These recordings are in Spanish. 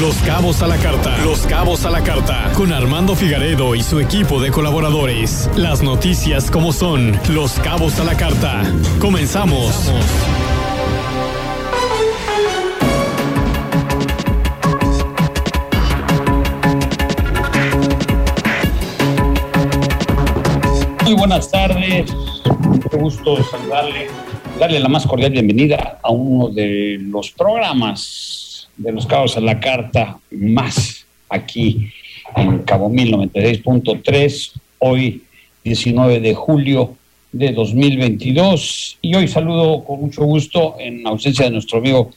Los Cabos a la Carta. Los Cabos a la Carta. Con Armando Figaredo y su equipo de colaboradores. Las noticias como son. Los Cabos a la Carta. Comenzamos. Muy buenas tardes. Qué gusto saludarle. Darle la más cordial bienvenida a uno de los programas de Los Cabos a la Carta más aquí en Cabo 1096.3, hoy 19 de julio de 2022. Y hoy saludo con mucho gusto, en ausencia de nuestro amigo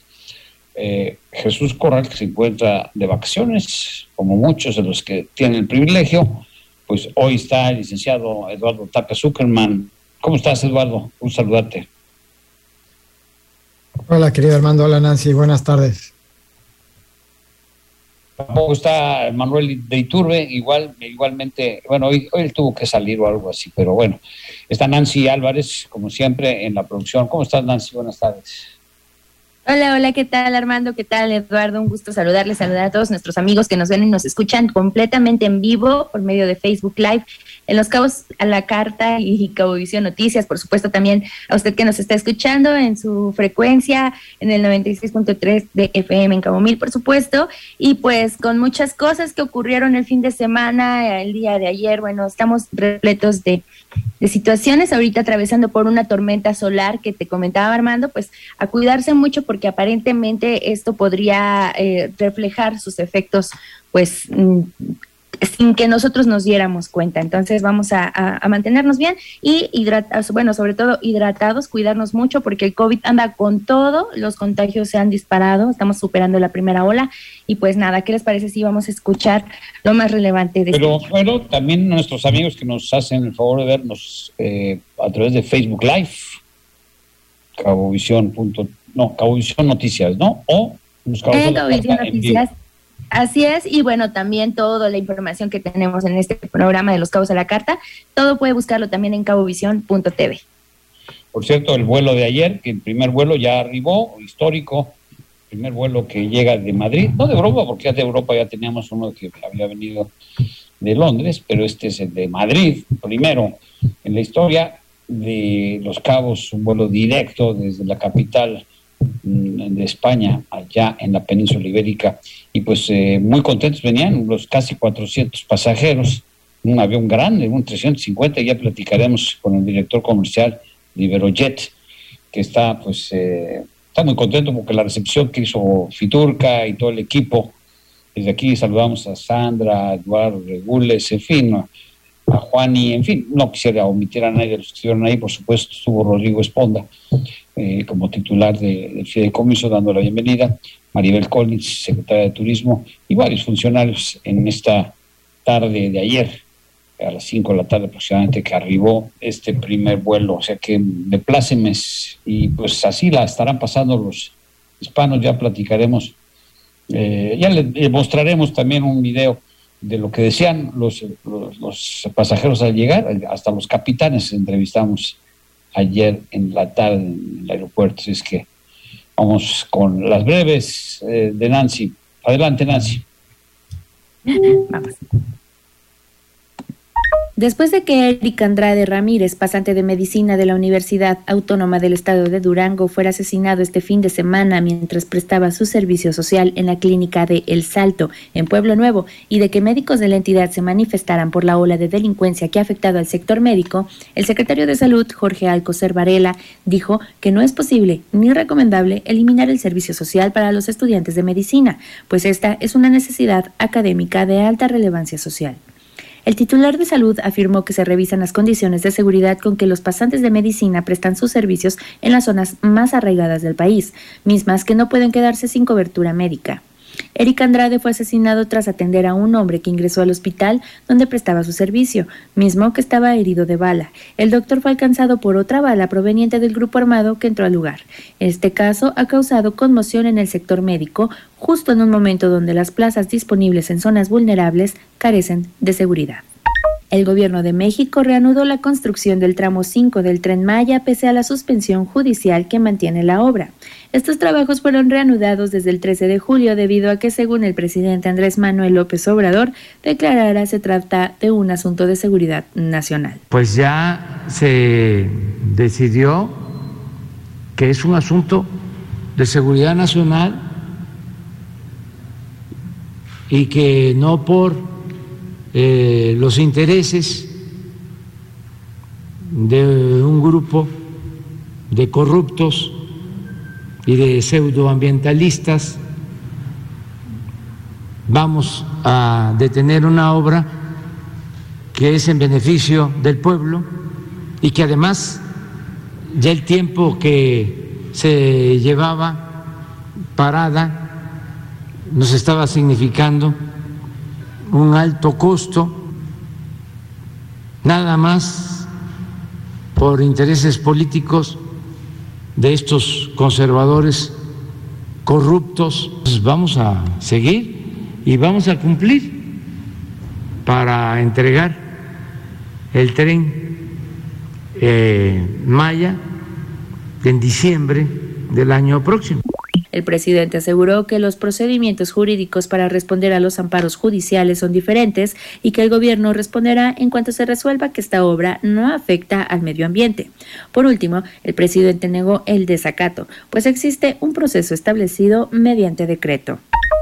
Jesús Corral, que se encuentra de vacaciones, como muchos de los que tienen el privilegio, pues hoy está el licenciado Eduardo Tapez Zuckerman. ¿Cómo estás, Eduardo? Un saludarte. Hola, querido Armando. Hola, Nancy. Buenas tardes. Tampoco está Manuel de Iturbe, igualmente. Bueno, hoy él tuvo que salir o algo así, pero bueno. Está Nancy Álvarez, como siempre, en la producción. ¿Cómo estás, Nancy? Buenas tardes. Hola. ¿Qué tal, Armando? ¿Qué tal, Eduardo? Un gusto saludarles, saludar a todos nuestros amigos que nos ven y nos escuchan completamente en vivo por medio de Facebook Live. En Los Cabos a la Carta y Cabovisión Noticias, por supuesto también a usted que nos está escuchando en su frecuencia, en el 96.3 de FM en Cabo Mil, por supuesto, y pues con muchas cosas que ocurrieron el fin de semana, el día de ayer, bueno, estamos repletos de situaciones, ahorita atravesando por una tormenta solar que te comentaba Armando, pues a cuidarse mucho porque aparentemente esto podría reflejar sus efectos, pues sin que nosotros nos diéramos cuenta. Entonces vamos a mantenernos bien y sobre todo hidratados, cuidarnos mucho porque el COVID anda con todo, los contagios se han disparado, estamos superando la primera ola y pues nada, ¿qué les parece si vamos a escuchar lo más relevante de esto? Pero también nuestros amigos que nos hacen el favor de vernos a través de Facebook Live, Cabovisión Noticias, ¿no? O Cabovisión Noticias. Así es, y bueno, también toda la información que tenemos en este programa de Los Cabos a la Carta, todo puede buscarlo también en cabovisión.tv. Por cierto, el vuelo de ayer, que el primer vuelo ya arribó, histórico, primer vuelo que llega de Madrid, no de Europa, porque ya de Europa ya teníamos uno que había venido de Londres, pero este es el de Madrid, primero en la historia de Los Cabos, un vuelo directo desde la capital de España, allá en la península ibérica, y pues muy contentos venían los casi 400 pasajeros, un avión grande, un 350, ya platicaremos con el director comercial de Iberojet, que está pues está muy contento porque la recepción que hizo Fiturca y todo el equipo, desde aquí saludamos a Sandra, a Eduardo Regules, en fin, a Juan y en fin, no quisiera omitir a nadie de los que estuvieron ahí, por supuesto estuvo Rodrigo Esponda como titular del fideicomiso dando la bienvenida, Maribel Collins, secretaria de Turismo y varios funcionarios en esta tarde de ayer, a las 5 de la tarde aproximadamente que arribó este primer vuelo, o sea que de plácemes y pues así la estarán pasando los hispanos, ya platicaremos, ya les mostraremos también un video de lo que decían los pasajeros al llegar, hasta los capitanes entrevistamos ayer en la tarde en el aeropuerto. Así es que vamos con las breves de Nancy. Adelante, Nancy. Vamos. Después de que Eric Andrade Ramírez, pasante de medicina de la Universidad Autónoma del Estado de Durango, fuera asesinado este fin de semana mientras prestaba su servicio social en la clínica de El Salto, en Pueblo Nuevo, y de que médicos de la entidad se manifestaran por la ola de delincuencia que ha afectado al sector médico, el secretario de Salud, Jorge Alcocer Varela, dijo que no es posible ni recomendable eliminar el servicio social para los estudiantes de medicina, pues esta es una necesidad académica de alta relevancia social. El titular de salud afirmó que se revisan las condiciones de seguridad con que los pasantes de medicina prestan sus servicios en las zonas más arraigadas del país, mismas que no pueden quedarse sin cobertura médica. Eric Andrade fue asesinado tras atender a un hombre que ingresó al hospital donde prestaba su servicio, mismo que estaba herido de bala. El doctor fue alcanzado por otra bala proveniente del grupo armado que entró al lugar. Este caso ha causado conmoción en el sector médico, justo en un momento donde las plazas disponibles en zonas vulnerables carecen de seguridad. El gobierno de México reanudó la construcción del tramo 5 del Tren Maya pese a la suspensión judicial que mantiene la obra. Estos trabajos fueron reanudados desde el 13 de julio debido a que, según el presidente Andrés Manuel López Obrador, declarara se trata de un asunto de seguridad nacional. Pues ya se decidió que es un asunto de seguridad nacional y que no por los intereses de un grupo de corruptos y de pseudoambientalistas vamos a detener una obra que es en beneficio del pueblo y que además ya el tiempo que se llevaba parada nos estaba significando un alto costo, nada más por intereses políticos de estos conservadores corruptos. Pues vamos a seguir y vamos a cumplir para entregar el tren Maya en diciembre del año próximo. El presidente aseguró que los procedimientos jurídicos para responder a los amparos judiciales son diferentes y que el gobierno responderá en cuanto se resuelva que esta obra no afecta al medio ambiente. Por último, el presidente negó el desacato, pues existe un proceso establecido mediante decreto.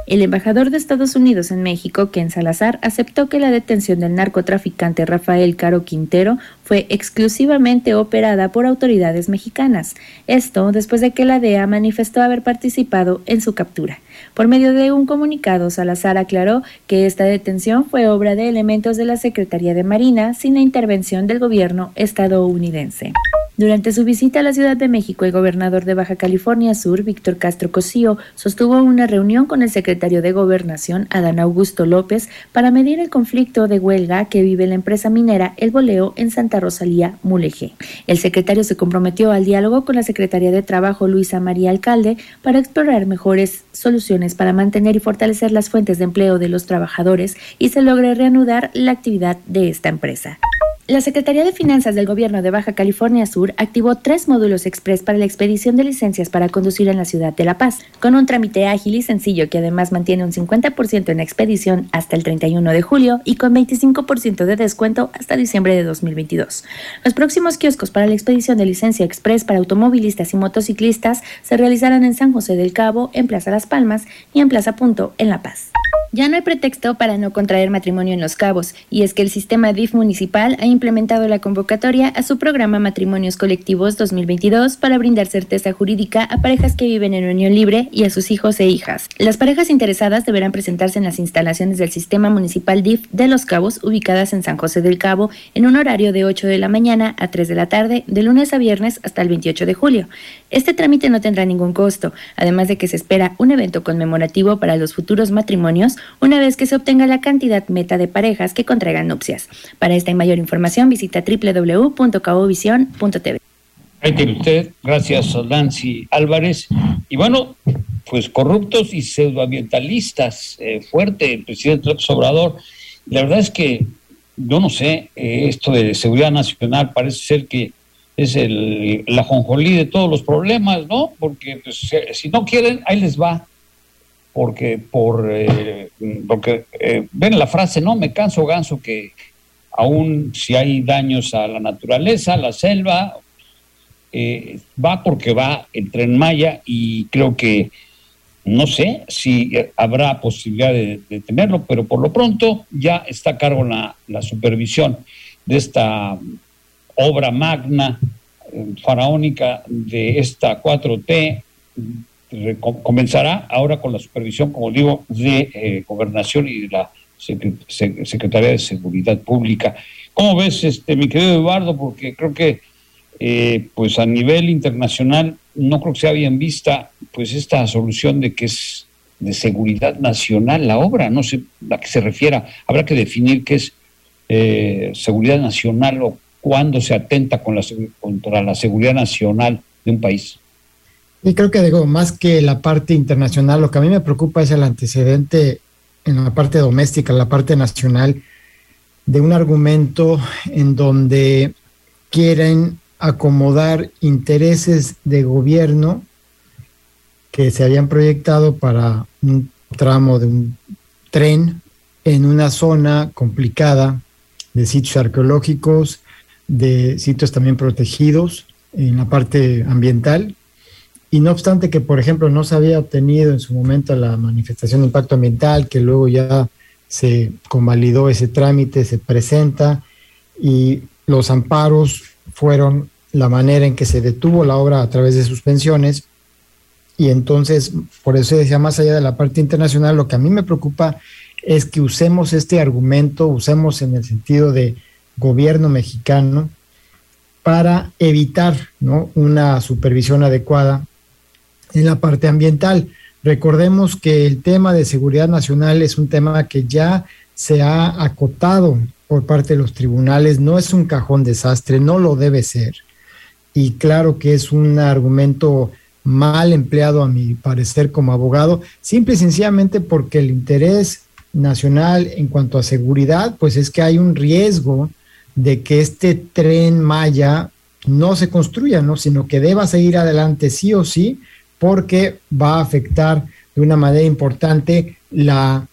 El embajador de Estados Unidos en México, Ken Salazar, aceptó que la detención del narcotraficante Rafael Caro Quintero fue exclusivamente operada por autoridades mexicanas. Esto después de que la DEA manifestó haber participado en su captura. Por medio de un comunicado, Salazar aclaró que esta detención fue obra de elementos de la Secretaría de Marina sin la intervención del gobierno estadounidense. Durante su visita a la Ciudad de México, el gobernador de Baja California Sur, Víctor Castro Cosío, sostuvo una reunión con el secretario de Gobernación, Adán Augusto López, para medir el conflicto de huelga que vive la empresa minera El Boleo en Santa Rosalía, Mulegé. El secretario se comprometió al diálogo con la secretaria de Trabajo, Luisa María Alcalde, para explorar mejores soluciones para mantener y fortalecer las fuentes de empleo de los trabajadores y se logre reanudar la actividad de esta empresa. La Secretaría de Finanzas del Gobierno de Baja California Sur activó 3 módulos express para la expedición de licencias para conducir en la ciudad de La Paz, con un trámite ágil y sencillo que además mantiene un 50% en expedición hasta el 31 de julio y con 25% de descuento hasta diciembre de 2022. Los próximos kioscos para la expedición de licencia express para automovilistas y motociclistas se realizarán en San José del Cabo, en Plaza Las Palmas y en Plaza Punto, en La Paz. Ya no hay pretexto para no contraer matrimonio en Los Cabos, y es que el sistema DIF municipal ha implementado la convocatoria a su programa Matrimonios Colectivos 2022 para brindar certeza jurídica a parejas que viven en unión libre y a sus hijos e hijas. Las parejas interesadas deberán presentarse en las instalaciones del sistema municipal DIF de Los Cabos, ubicadas en San José del Cabo, en un horario de 8 de la mañana a 3 de la tarde, de lunes a viernes hasta el 28 de julio. Este trámite no tendrá ningún costo, además de que se espera un evento conmemorativo para los futuros matrimonios, una vez que se obtenga la cantidad meta de parejas que contraigan nupcias. Para esta y mayor información visita www.cabovisión.tv. Ahí tiene usted, gracias Nancy Álvarez. Y bueno, pues corruptos y pseudoambientalistas, fuerte el presidente López Obrador. La verdad es que yo no sé, esto de seguridad nacional parece ser que es la jonjolí de todos los problemas, ¿no? Porque pues, si no quieren, ahí les va. Porque ven la frase, no me canso ganso, que aún si hay daños a la naturaleza, a la selva, va porque va el Tren Maya, y creo que no sé si habrá posibilidad de detenerlo, pero por lo pronto ya está a cargo la supervisión de esta obra magna faraónica de esta 4T. Comenzará ahora con la supervisión, como digo, de Gobernación y de la Secretaría de Seguridad Pública. ¿Cómo ves, mi querido Eduardo? Porque creo que pues a nivel internacional no creo que sea bien vista pues esta solución de que es de seguridad nacional la obra, no sé a qué se refiera. Habrá que definir qué es seguridad nacional o cuándo se atenta contra la seguridad nacional de un país. Y creo que digo, más que la parte internacional, lo que a mí me preocupa es el antecedente en la parte doméstica, en la parte nacional, de un argumento en donde quieren acomodar intereses de gobierno que se habían proyectado para un tramo de un tren en una zona complicada de sitios arqueológicos, de sitios también protegidos en la parte ambiental. Y no obstante que, por ejemplo, no se había obtenido en su momento la manifestación de impacto ambiental, que luego ya se convalidó ese trámite, se presenta, y los amparos fueron la manera en que se detuvo la obra a través de suspensiones. Y entonces, por eso decía, más allá de la parte internacional, lo que a mí me preocupa es que usemos este argumento, usemos en el sentido de gobierno mexicano, para evitar, ¿no?, una supervisión adecuada en la parte ambiental. Recordemos que el tema de seguridad nacional es un tema que ya se ha acotado por parte de los tribunales, no es un cajón desastre, no lo debe ser. Y claro que es un argumento mal empleado, a mi parecer, como abogado, simple y sencillamente porque el interés nacional en cuanto a seguridad, pues es que hay un riesgo de que este tren Maya no se construya, ¿no?, sino que deba seguir adelante sí o sí, porque va a afectar de una manera importante la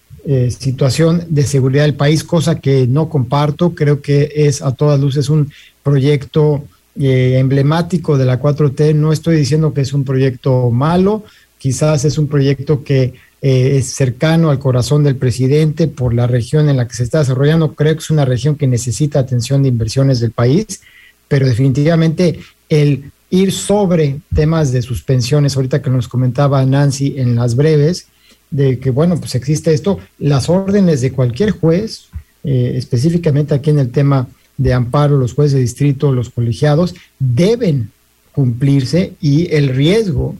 situación de seguridad del país, cosa que no comparto. Creo que es a todas luces un proyecto emblemático de la 4T. No estoy diciendo que es un proyecto malo, quizás es un proyecto que es cercano al corazón del presidente por la región en la que se está desarrollando. Creo que es una región que necesita atención de inversiones del país, pero definitivamente el ir sobre temas de suspensiones, ahorita que nos comentaba Nancy en las breves, de que bueno, pues existe esto, las órdenes de cualquier juez, específicamente aquí en el tema de amparo, los jueces de distrito, los colegiados, deben cumplirse, y el riesgo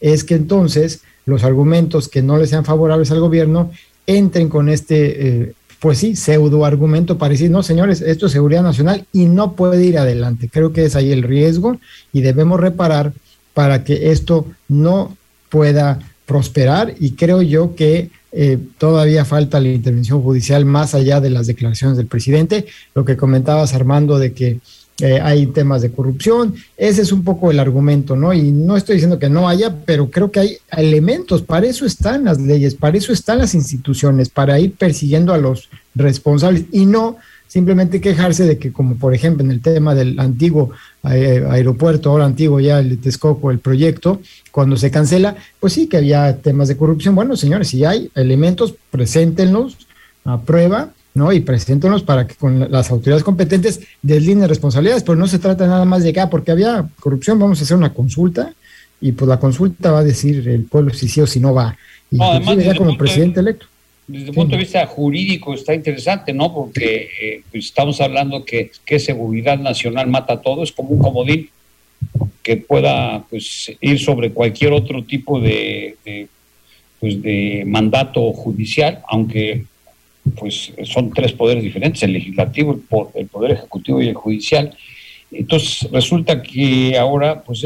es que entonces los argumentos que no le sean favorables al gobierno entren con este, pues sí, pseudo argumento para decir, no señores, esto es seguridad nacional y no puede ir adelante. Creo que es ahí el riesgo y debemos reparar para que esto no pueda prosperar, y creo yo que todavía falta la intervención judicial más allá de las declaraciones del presidente. Lo que comentabas, Armando, de que hay temas de corrupción, ese es un poco el argumento, ¿no? Y no estoy diciendo que no haya, pero creo que hay elementos, para eso están las leyes, para eso están las instituciones, para ir persiguiendo a los responsables y no simplemente quejarse de que, como por ejemplo en el tema del antiguo aeropuerto, ahora antiguo ya el de Texcoco, el proyecto, cuando se cancela, pues sí que había temas de corrupción. Bueno, señores, si hay elementos, preséntenlos a prueba, ¿no? Y preséntenlos para que con las autoridades competentes deslineen responsabilidades, pero no se trata nada más de que, porque había corrupción, vamos a hacer una consulta, y pues la consulta va a decir el pueblo si sí o si no va. Y no, además, ya como presidente electo. Desde el punto de vista jurídico está interesante, ¿no? Porque pues estamos hablando que seguridad nacional mata a todo, es como un comodín que pueda pues ir sobre cualquier otro tipo de mandato judicial, aunque pues son tres poderes diferentes, el legislativo, el poder ejecutivo y el judicial. Entonces resulta que ahora pues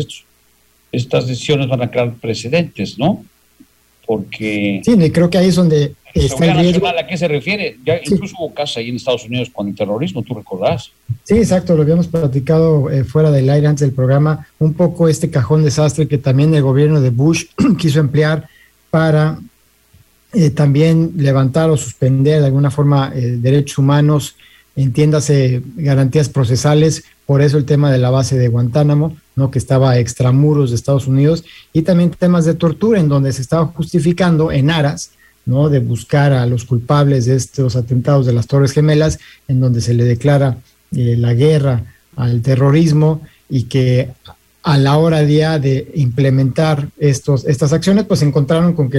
estas decisiones van a crear precedentes, ¿no? Porque sí, y creo que ahí es donde está el riesgo. ¿A qué se refiere? Ya sí. Incluso hubo casos ahí en Estados Unidos con el terrorismo, tú recordarás. Sí, exacto, lo habíamos platicado fuera del aire antes del programa, un poco este cajón desastre que también el gobierno de Bush quiso emplear para también levantar o suspender de alguna forma derechos humanos, entiéndase garantías procesales. Por eso el tema de la base de Guantánamo, ¿no?, que estaba a extramuros de Estados Unidos, y también temas de tortura en donde se estaba justificando en aras, ¿no?, de buscar a los culpables de estos atentados de las Torres Gemelas, en donde se le declara la guerra al terrorismo, y que a la hora ya de implementar estas acciones, pues se encontraron con que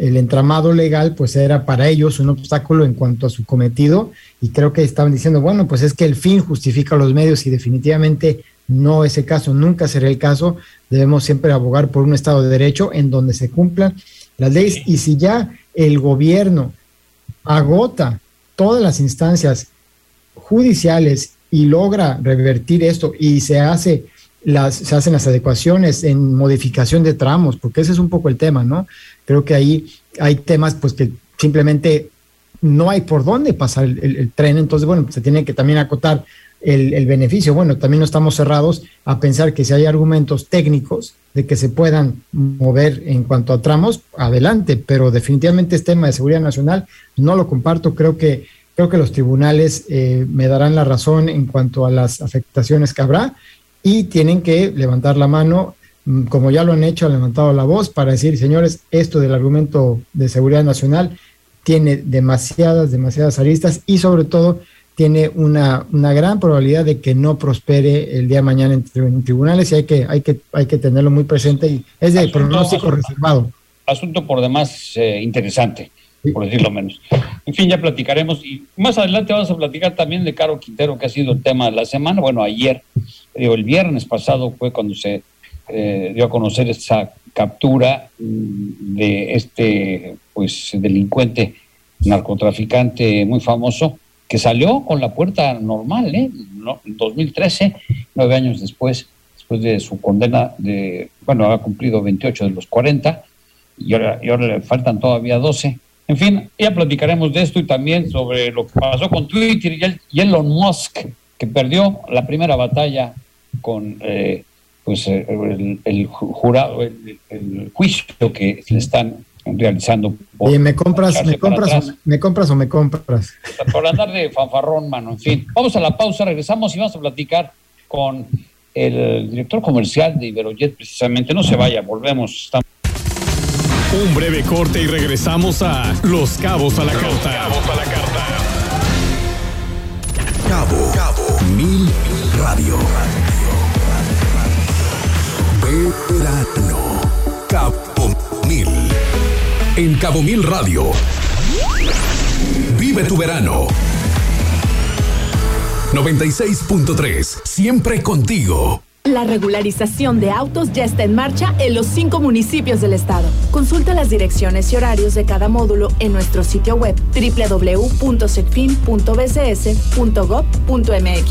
el entramado legal pues era para ellos un obstáculo en cuanto a su cometido, y creo que estaban diciendo, bueno, pues es que el fin justifica los medios, y definitivamente no es el caso, nunca será el caso. Debemos siempre abogar por un Estado de Derecho en donde se cumplan las leyes, y si ya el gobierno agota todas las instancias judiciales y logra revertir esto, y se hacen las adecuaciones en modificación de tramos, porque ese es un poco el tema, ¿no? Creo que ahí hay temas pues que simplemente no hay por dónde pasar el tren. Entonces, bueno, se tiene que también acotar el beneficio. Bueno, también no estamos cerrados a pensar que si hay argumentos técnicos de que se puedan mover en cuanto a tramos, adelante, pero definitivamente este tema de seguridad nacional no lo comparto. Creo que los tribunales me darán la razón en cuanto a las afectaciones que habrá, y tienen que levantar la mano, como ya lo han hecho, han levantado la voz para decir, señores, esto del argumento de seguridad nacional tiene demasiadas aristas, y sobre todo tiene una gran probabilidad de que no prospere el día de mañana en tribunales, y hay que tenerlo muy presente, y es de pronóstico reservado. Asunto por demás interesante, sí, por decirlo menos. En fin, ya platicaremos, y más adelante vamos a platicar también de Caro Quintero, que ha sido el tema de la semana. Bueno, ayer, el viernes pasado fue cuando se dio a conocer esa captura de este delincuente narcotraficante muy famoso, que salió con la puerta normal, ¿no? 2013, 9 años después de su condena de, había cumplido 28 de los 40, y ahora le faltan todavía 12. En fin, ya platicaremos de esto y también sobre lo que pasó con Twitter y Elon Musk, que perdió la primera batalla con el jurado, el juicio que le están realizando. Oye, ¿me compras o me compras? Por andar de fanfarrón, mano. En fin, vamos a la pausa, regresamos y vamos a platicar con el director comercial de Iberojet, precisamente. No se vaya, volvemos. Un breve corte y regresamos a Los Cabos a la Carta. Cabo 1000 Radio. Verano. Cabo 1000. En Cabo 1000 Radio. Vive tu verano. 96.3. Siempre contigo. La regularización de autos ya está en marcha en los 5 municipios del estado. Consulta las direcciones y horarios de cada módulo en nuestro sitio web www.secfin.bcs.gov.mx.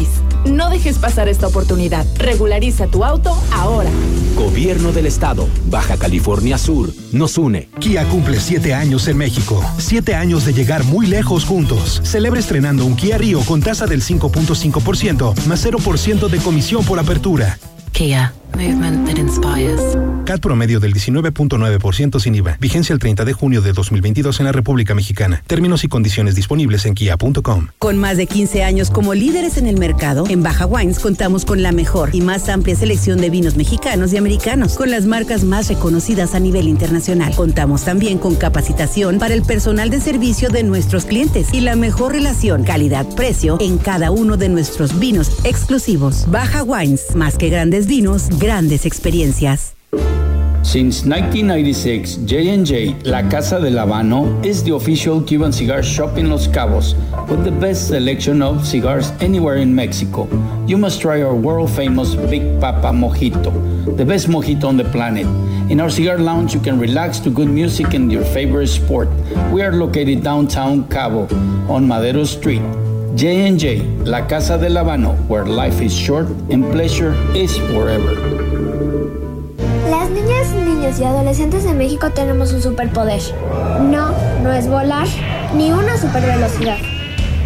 No dejes pasar esta oportunidad. Regulariza tu auto ahora. Gobierno del Estado, Baja California Sur, nos une. Kia cumple 7 años en México. 7 años de llegar muy lejos juntos. Celebra estrenando un Kia Rio con tasa del 5.5%, más 0% de comisión por apertura. Kia, movement that inspires. CAT promedio del 19.9% sin IVA. Vigencia el 30 de junio de 2022 en la República Mexicana. Términos y condiciones disponibles en kia.com. Con más de 15 años como líderes en el mercado, en Baja Wines contamos con la mejor y más amplia selección de vinos mexicanos y americanos, con las marcas más reconocidas a nivel internacional. Contamos también con capacitación para el personal de servicio de nuestros clientes y la mejor relación calidad-precio en cada uno de nuestros vinos exclusivos. Baja Wines, más que grandes vinos, grandes experiencias. Since 1996, J&J, La Casa del Habano, is the official Cuban cigar shop in Los Cabos, with the best selection of cigars anywhere in Mexico. You must try our world-famous Big Papa Mojito, the best mojito on the planet. In our cigar lounge, you can relax to good music and your favorite sport. We are located downtown Cabo, on Madero Street. J&J, La Casa del Habano, where life is short and pleasure is forever. Las niñas, niños y adolescentes de México tenemos un superpoder. No es volar, ni una supervelocidad.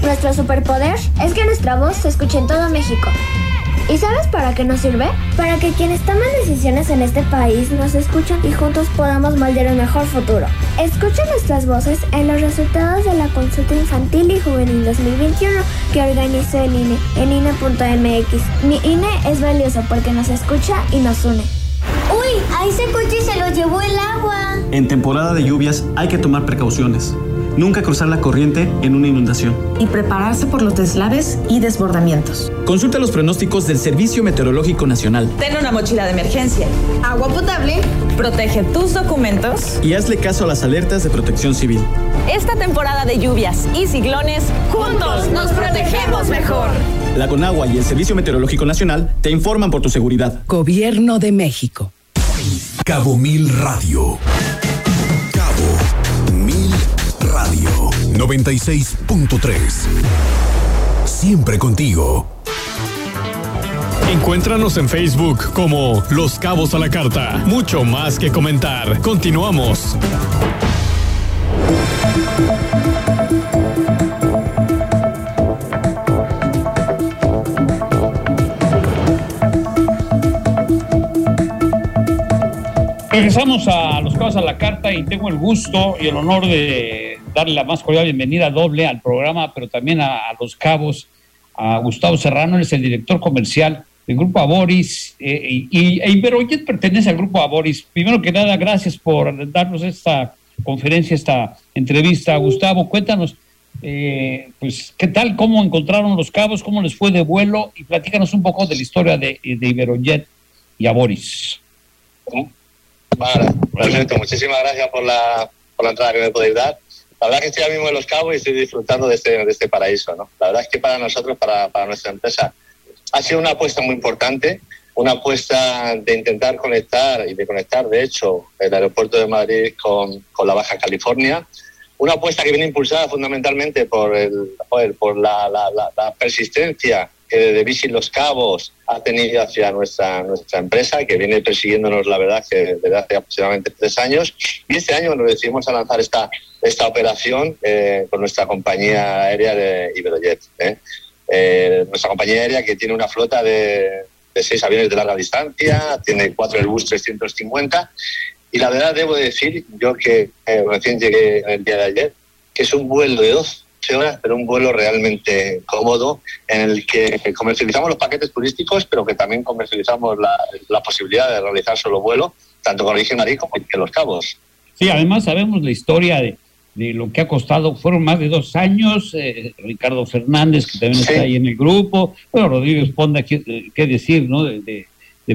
Nuestro superpoder es que nuestra voz se escuche en todo México. ¿Y sabes para qué nos sirve? Para que quienes toman decisiones en este país nos escuchen y juntos podamos moldear un mejor futuro. Escucha nuestras voces en los resultados de la consulta infantil y juvenil 2021 que organizó el INE en INE.mx. Mi INE es valioso porque nos escucha y nos une. ¡Uy! A ese coche se lo llevó el agua. En temporada de lluvias hay que tomar precauciones. Nunca cruzar la corriente en una inundación. Y prepararse por los deslaves y desbordamientos. Consulta los pronósticos del Servicio Meteorológico Nacional. Ten una mochila de emergencia, agua potable, protege tus documentos. Y hazle caso a las alertas de protección civil. Esta temporada de lluvias y ciclones, juntos nos protegemos mejor. La Conagua y el Servicio Meteorológico Nacional te informan por tu seguridad. Gobierno de México. Cabo 1000 Radio. Cabo 1000 Radio 96.3. Siempre contigo. Encuéntranos en Facebook como Los Cabos a la Carta. Mucho más que comentar. Continuamos. Regresamos a Los Cabos a la Carta y tengo el gusto y el honor de darle la más cordial bienvenida doble al programa, pero también a Los Cabos, a Gustavo Serrano. Él es el director comercial del Grupo Ávoris y Iberojet pertenece al Grupo Ávoris. Primero que nada, gracias por darnos esta conferencia, esta entrevista. Gustavo, cuéntanos, pues, ¿qué tal? ¿Cómo encontraron Los Cabos? ¿Cómo les fue de vuelo? Y platícanos un poco de la historia de Iberojet y Ávoris. Bueno, perfecto, muchísimas gracias por la entrada que me podéis dar. La verdad que estoy ahora mismo en Los Cabos y estoy disfrutando de este paraíso, ¿no? La verdad es que para nosotros, para nuestra empresa, ha sido una apuesta muy importante, una apuesta de intentar conectar y de conectar, de hecho, el aeropuerto de Madrid con la Baja California. Una apuesta que viene impulsada fundamentalmente por la persistencia que desde Visit Los Cabos ha tenido hacia nuestra empresa, que viene persiguiéndonos, la verdad, que desde hace aproximadamente 3 años. Y este año nos decidimos a lanzar esta operación con nuestra compañía aérea de Iberojet. Nuestra compañía aérea, que tiene una flota de 6 aviones de larga distancia, tiene 4 Airbus 350. Y la verdad, debo decir, yo que recién llegué el día de ayer, que es un vuelo de 12 horas, pero un vuelo realmente cómodo, en el que comercializamos los paquetes turísticos, pero que también comercializamos la posibilidad de realizar solo vuelo, tanto con origen Madrid como en Los Cabos. Sí, además sabemos la historia de lo que ha costado. Fueron más de 2 años, Ricardo Fernández, que también está ahí en el grupo, bueno, Rodrigo Esponda, qué decir, ¿no?, de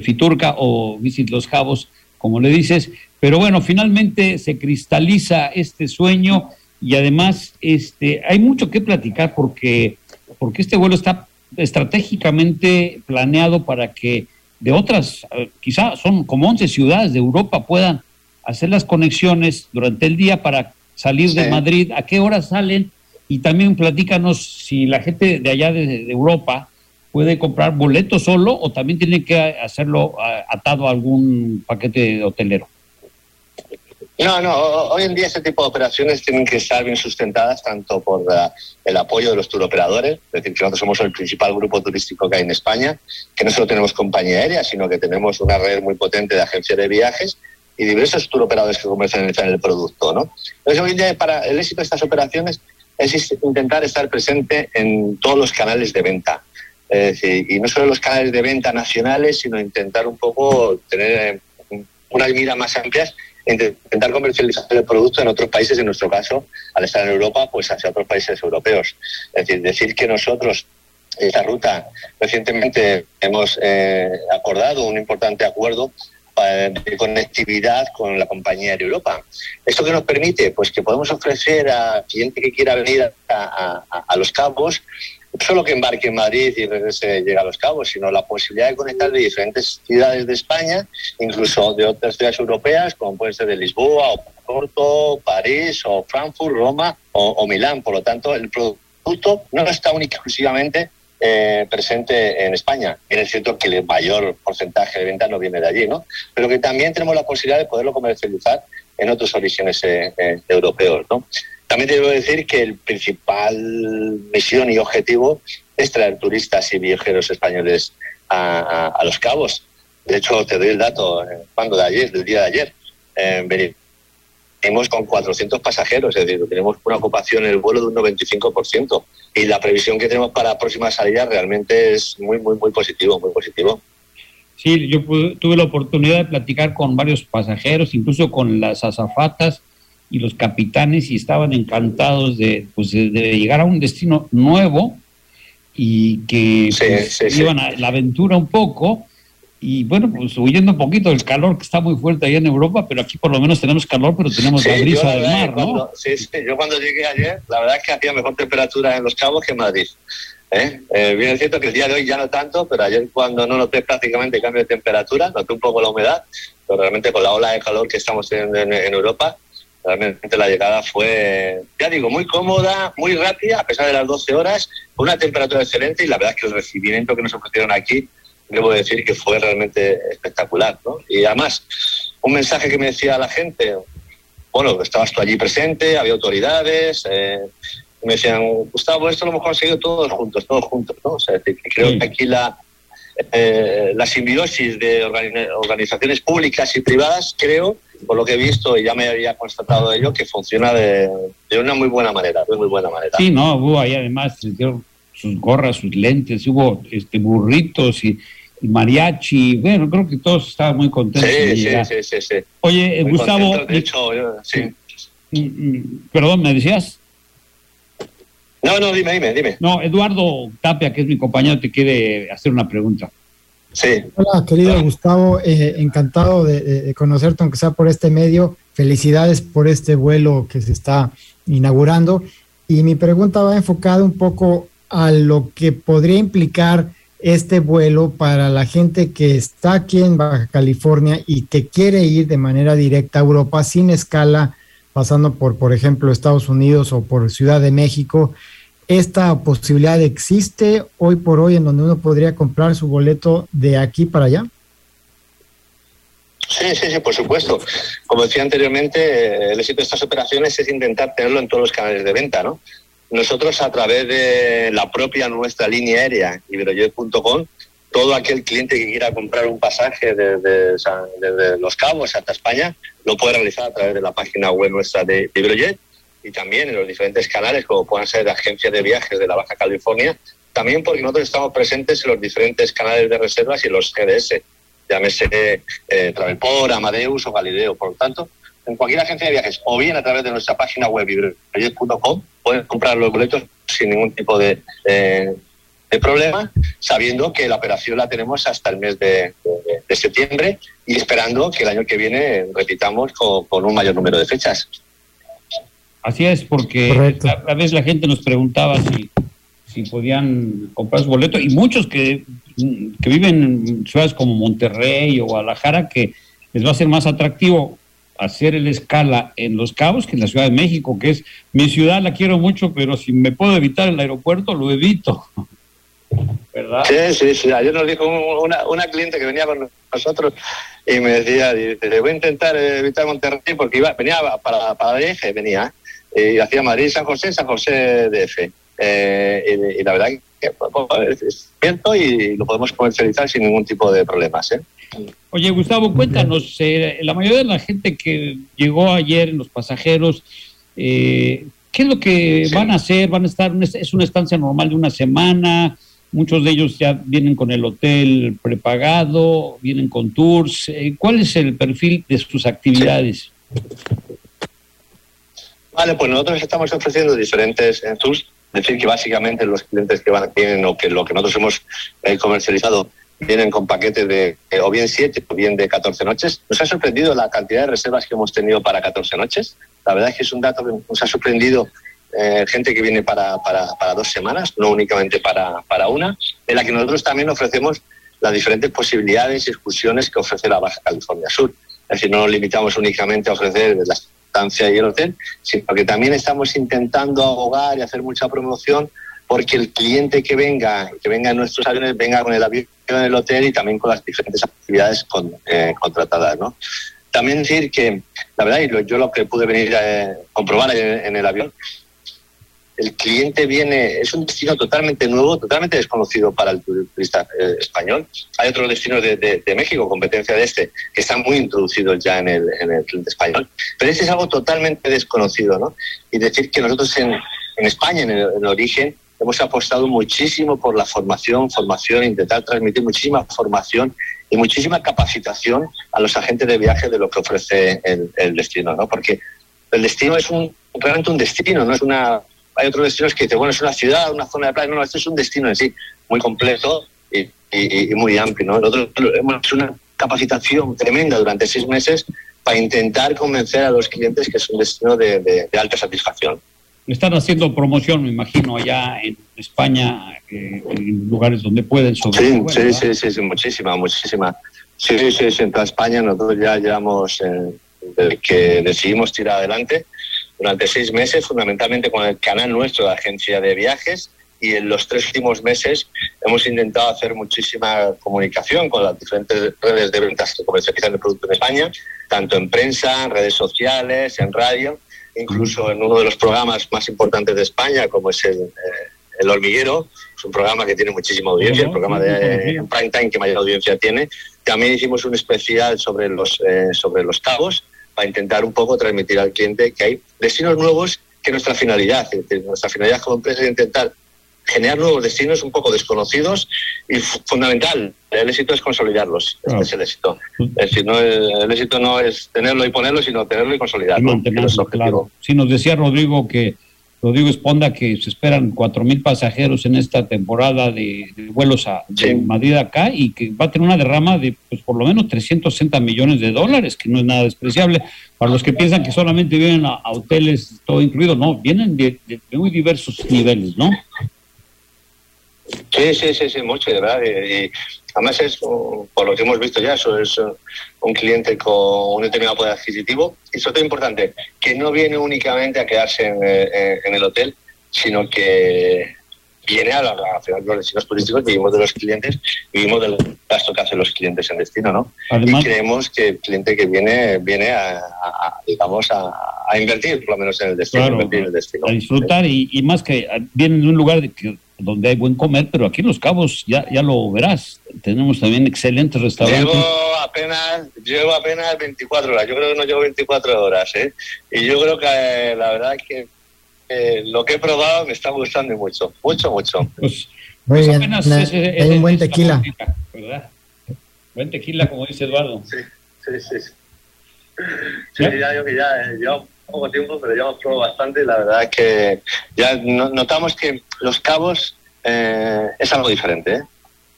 Fiturca o Visit Los Cabos, como le dices, pero bueno, finalmente se cristaliza este sueño. Y además, hay mucho que platicar porque este vuelo está estratégicamente planeado para que de otras, quizá son como 11 ciudades de Europa, puedan hacer las conexiones durante el día para salir de Madrid. ¿A qué hora salen? Y también platícanos si la gente de allá de Europa puede comprar boletos solo o también tiene que hacerlo atado a algún paquete hotelero. No, hoy en día este tipo de operaciones tienen que estar bien sustentadas tanto por el apoyo de los turoperadores, es decir, que nosotros somos el principal grupo turístico que hay en España, que no solo tenemos compañía aérea, sino que tenemos una red muy potente de agencias de viajes y diversos turoperadores que comercializan el producto, ¿no? Entonces, hoy en día, para el éxito de estas operaciones es intentar estar presente en todos los canales de venta. Es decir, y no solo los canales de venta nacionales, sino intentar un poco tener una mira más amplia, intentar comercializar el producto en otros países, en nuestro caso, al estar en Europa, pues hacia otros países europeos. Es decir que nosotros, esta ruta, recientemente hemos acordado un importante acuerdo de conectividad con la compañía Air Europa. ¿Esto qué nos permite? Pues que podemos ofrecer a cliente que quiera venir a Los Cabos, no solo que embarque en Madrid y regrese llega a Los Cabos, sino la posibilidad de conectar de diferentes ciudades de España, incluso de otras ciudades europeas, como puede ser de Lisboa, o Porto, París, o Frankfurt, Roma o Milán. Por lo tanto, el producto no está única exclusivamente presente en España. Bien, es cierto que el mayor porcentaje de ventas no viene de allí, ¿no? Pero que también tenemos la posibilidad de poderlo comercializar en otros orígenes europeos, ¿no? También debo decir que el principal misión y objetivo es traer turistas y viajeros españoles a Los Cabos. De hecho, te doy el dato, cuando de ayer, del día de ayer, venimos con 400 pasajeros, es decir, tenemos una ocupación en el vuelo de un 95%. Y la previsión que tenemos para próximas salidas realmente es muy, muy, muy positivo, muy positivo. Sí, yo tuve la oportunidad de platicar con varios pasajeros, incluso con las azafatas y los capitanes, y estaban encantados de llegar a un destino nuevo y que iban a la aventura un poco. Y bueno, pues huyendo un poquito del calor, que está muy fuerte allá en Europa, pero aquí por lo menos tenemos calor, pero tenemos la brisa del mar, ¿no? Yo cuando llegué ayer, la verdad es que hacía mejor temperatura en Los Cabos que en Madrid. Bien es cierto que el día de hoy ya no tanto, pero ayer cuando no noté prácticamente cambio de temperatura, noté un poco la humedad, pero realmente con la ola de calor que estamos teniendo en Europa, realmente la llegada fue, ya digo, muy cómoda, muy rápida, a pesar de las 12 horas, con una temperatura excelente, y la verdad es que el recibimiento que nos ofrecieron aquí, debo decir que fue realmente espectacular, ¿no? Y además, un mensaje que me decía la gente, bueno, estabas tú allí presente, había autoridades, me decían, Gustavo, esto lo hemos conseguido todos juntos, ¿no? O sea, creo que aquí la la simbiosis de organizaciones públicas y privadas, creo, por lo que he visto, y ya me había constatado ello, que funciona de una muy buena manera, de muy buena manera. Sí, no, hubo ahí además, sus gorras, sus lentes, hubo burritos y mariachi, bueno, creo que todos estaban muy contentos. Sí. Oye, muy Gustavo... contento, de hecho, sí. Perdón, ¿me decías? No, dime. No, Eduardo Tapia, que es mi compañero, te quiere hacer una pregunta. Sí. Hola, querido Gustavo, encantado de conocerte, aunque sea por este medio. Felicidades por este vuelo que se está inaugurando. Y mi pregunta va enfocada un poco a lo que podría implicar este vuelo para la gente que está aquí en Baja California y que quiere ir de manera directa a Europa sin escala, pasando por ejemplo, Estados Unidos o por Ciudad de México. ¿Esta posibilidad existe hoy por hoy en donde uno podría comprar su boleto de aquí para allá? Sí, por supuesto. Como decía anteriormente, el éxito de estas operaciones es intentar tenerlo en todos los canales de venta, ¿no? Nosotros, a través de la propia nuestra línea aérea, Iberojet.com, todo aquel cliente que quiera comprar un pasaje desde Los Cabos hasta España lo puede realizar a través de la página web nuestra de Iberojet, y también en los diferentes canales, como puedan ser agencias de viajes de la Baja California, también porque nosotros estamos presentes en los diferentes canales de reservas y en los GDS, llámese Travelport, Amadeus o Galileo. Por lo tanto, en cualquier agencia de viajes o bien a través de nuestra página web Iberojet.com pueden comprar los boletos sin ningún tipo de problema, sabiendo que la operación la tenemos hasta el mes de septiembre y esperando que el año que viene repitamos con un mayor número de fechas. Así es, porque a veces la gente nos preguntaba si podían comprar su boleto, y muchos que viven en ciudades como Monterrey o Guadalajara, que les va a ser más atractivo hacer el escala en Los Cabos que en la Ciudad de México, que es mi ciudad, la quiero mucho, pero si me puedo evitar el aeropuerto, lo evito. ¿Verdad? Sí. Ayer nos dijo una cliente que venía con nosotros y me decía, dice, voy a intentar evitar Monterrey porque venía para DF, y hacía Madrid, San José, DF. Y la verdad que es cierto y lo podemos comercializar sin ningún tipo de problemas. Oye, Gustavo, cuéntanos, la mayoría de la gente que llegó ayer, los pasajeros, ¿qué es lo que van a hacer? ¿Van a estar? ¿Es una estancia normal de una semana? Muchos de ellos ya vienen con el hotel prepagado, vienen con tours. ¿Cuál es el perfil de sus actividades? Vale, pues nosotros estamos ofreciendo diferentes tours, es decir, que básicamente los clientes que tienen o que lo que nosotros hemos comercializado vienen con paquetes de o bien 7 o bien de 14 noches. Nos ha sorprendido la cantidad de reservas que hemos tenido para 14 noches. La verdad es que es un dato que nos ha sorprendido, gente que viene para 2 semanas, no únicamente para una, en la que nosotros también ofrecemos las diferentes posibilidades y excursiones que ofrece la Baja California Sur. Es decir, no nos limitamos únicamente a ofrecer las y el hotel, sino que también estamos intentando abogar y hacer mucha promoción porque el cliente que venga en nuestros aviones, venga con el avión, el hotel y también con las diferentes actividades contratadas, ¿no? También decir que, la verdad, y yo lo que pude venir a comprobar en el avión, el cliente viene, es un destino totalmente nuevo, totalmente desconocido para el turista español. Hay otros destinos de México, competencia de este, que están muy introducidos ya en el cliente español. Pero este es algo totalmente desconocido, ¿no? Y decir que nosotros en España, en el origen, hemos apostado muchísimo por la formación, intentar transmitir muchísima formación y muchísima capacitación a los agentes de viaje de lo que ofrece el destino, ¿no? Porque el destino es realmente un destino, no es una... Hay otros destinos que dicen, bueno, es una ciudad, una zona de playa. No, esto es un destino en sí, muy completo y muy amplio, ¿no? Nosotros hemos hecho una capacitación tremenda durante 6 meses para intentar convencer a los clientes que es un destino de alta satisfacción. Están haciendo promoción, me imagino, allá en España, en lugares donde pueden sobrevivir. Sí, muchísima. Sí, en toda España nosotros ya llevamos, desde que decidimos tirar adelante, durante 6 meses, fundamentalmente con el canal nuestro de agencia de viajes, y en los 3 últimos meses hemos intentado hacer muchísima comunicación con las diferentes redes de ventas que comercializan el producto en España, tanto en prensa, en redes sociales, en radio, incluso en uno de los programas más importantes de España, como es el El Hormiguero, es un programa que tiene muchísima audiencia, el programa de prime time que mayor audiencia tiene. También hicimos un especial sobre los cabos, para intentar un poco transmitir al cliente que hay destinos nuevos, que nuestra finalidad, es decir, nuestra finalidad como empresa es intentar generar nuevos destinos un poco desconocidos y fundamental, el éxito es consolidarlos, claro. Este es el éxito. Es decir, no, el éxito no es tenerlo y ponerlo, sino tenerlo y consolidarlo. Y mantenerlo, claro. Sí, nos decía Rodrigo Esponda que se esperan 4.000 pasajeros en esta temporada de vuelos de Madrid acá y que va a tener una derrama de pues por lo menos $360 millones, que no es nada despreciable. Para los que piensan que solamente vienen a hoteles, todo incluido, no, vienen de muy diversos niveles, ¿no? Sí, mucho, de verdad. Y además es, por lo que hemos visto ya, eso es un cliente con un determinado poder adquisitivo. Y eso es importante, que no viene únicamente a quedarse en el hotel, sino que viene a al final de los destinos turísticos, vivimos de los clientes, vivimos del gasto que hacen los clientes en destino, ¿no? Además, y creemos que el cliente que viene a invertir, por lo menos en el destino. Claro, invertir en el destino. A disfrutar y más que viene de un lugar donde hay buen comer, pero aquí en Los Cabos ya lo verás, tenemos también excelentes restaurantes. Llevo apenas 24 horas, yo creo que no llevo 24 horas, ¿eh? Y yo creo que la verdad que lo que he probado me está gustando mucho. Pues bien, apenas es un buen tequila. ¿Verdad? Buen tequila, como dice Eduardo. Sí. Yo poco tiempo, pero ya hemos probado bastante y la verdad es que ya notamos que Los Cabos es algo diferente, ¿eh?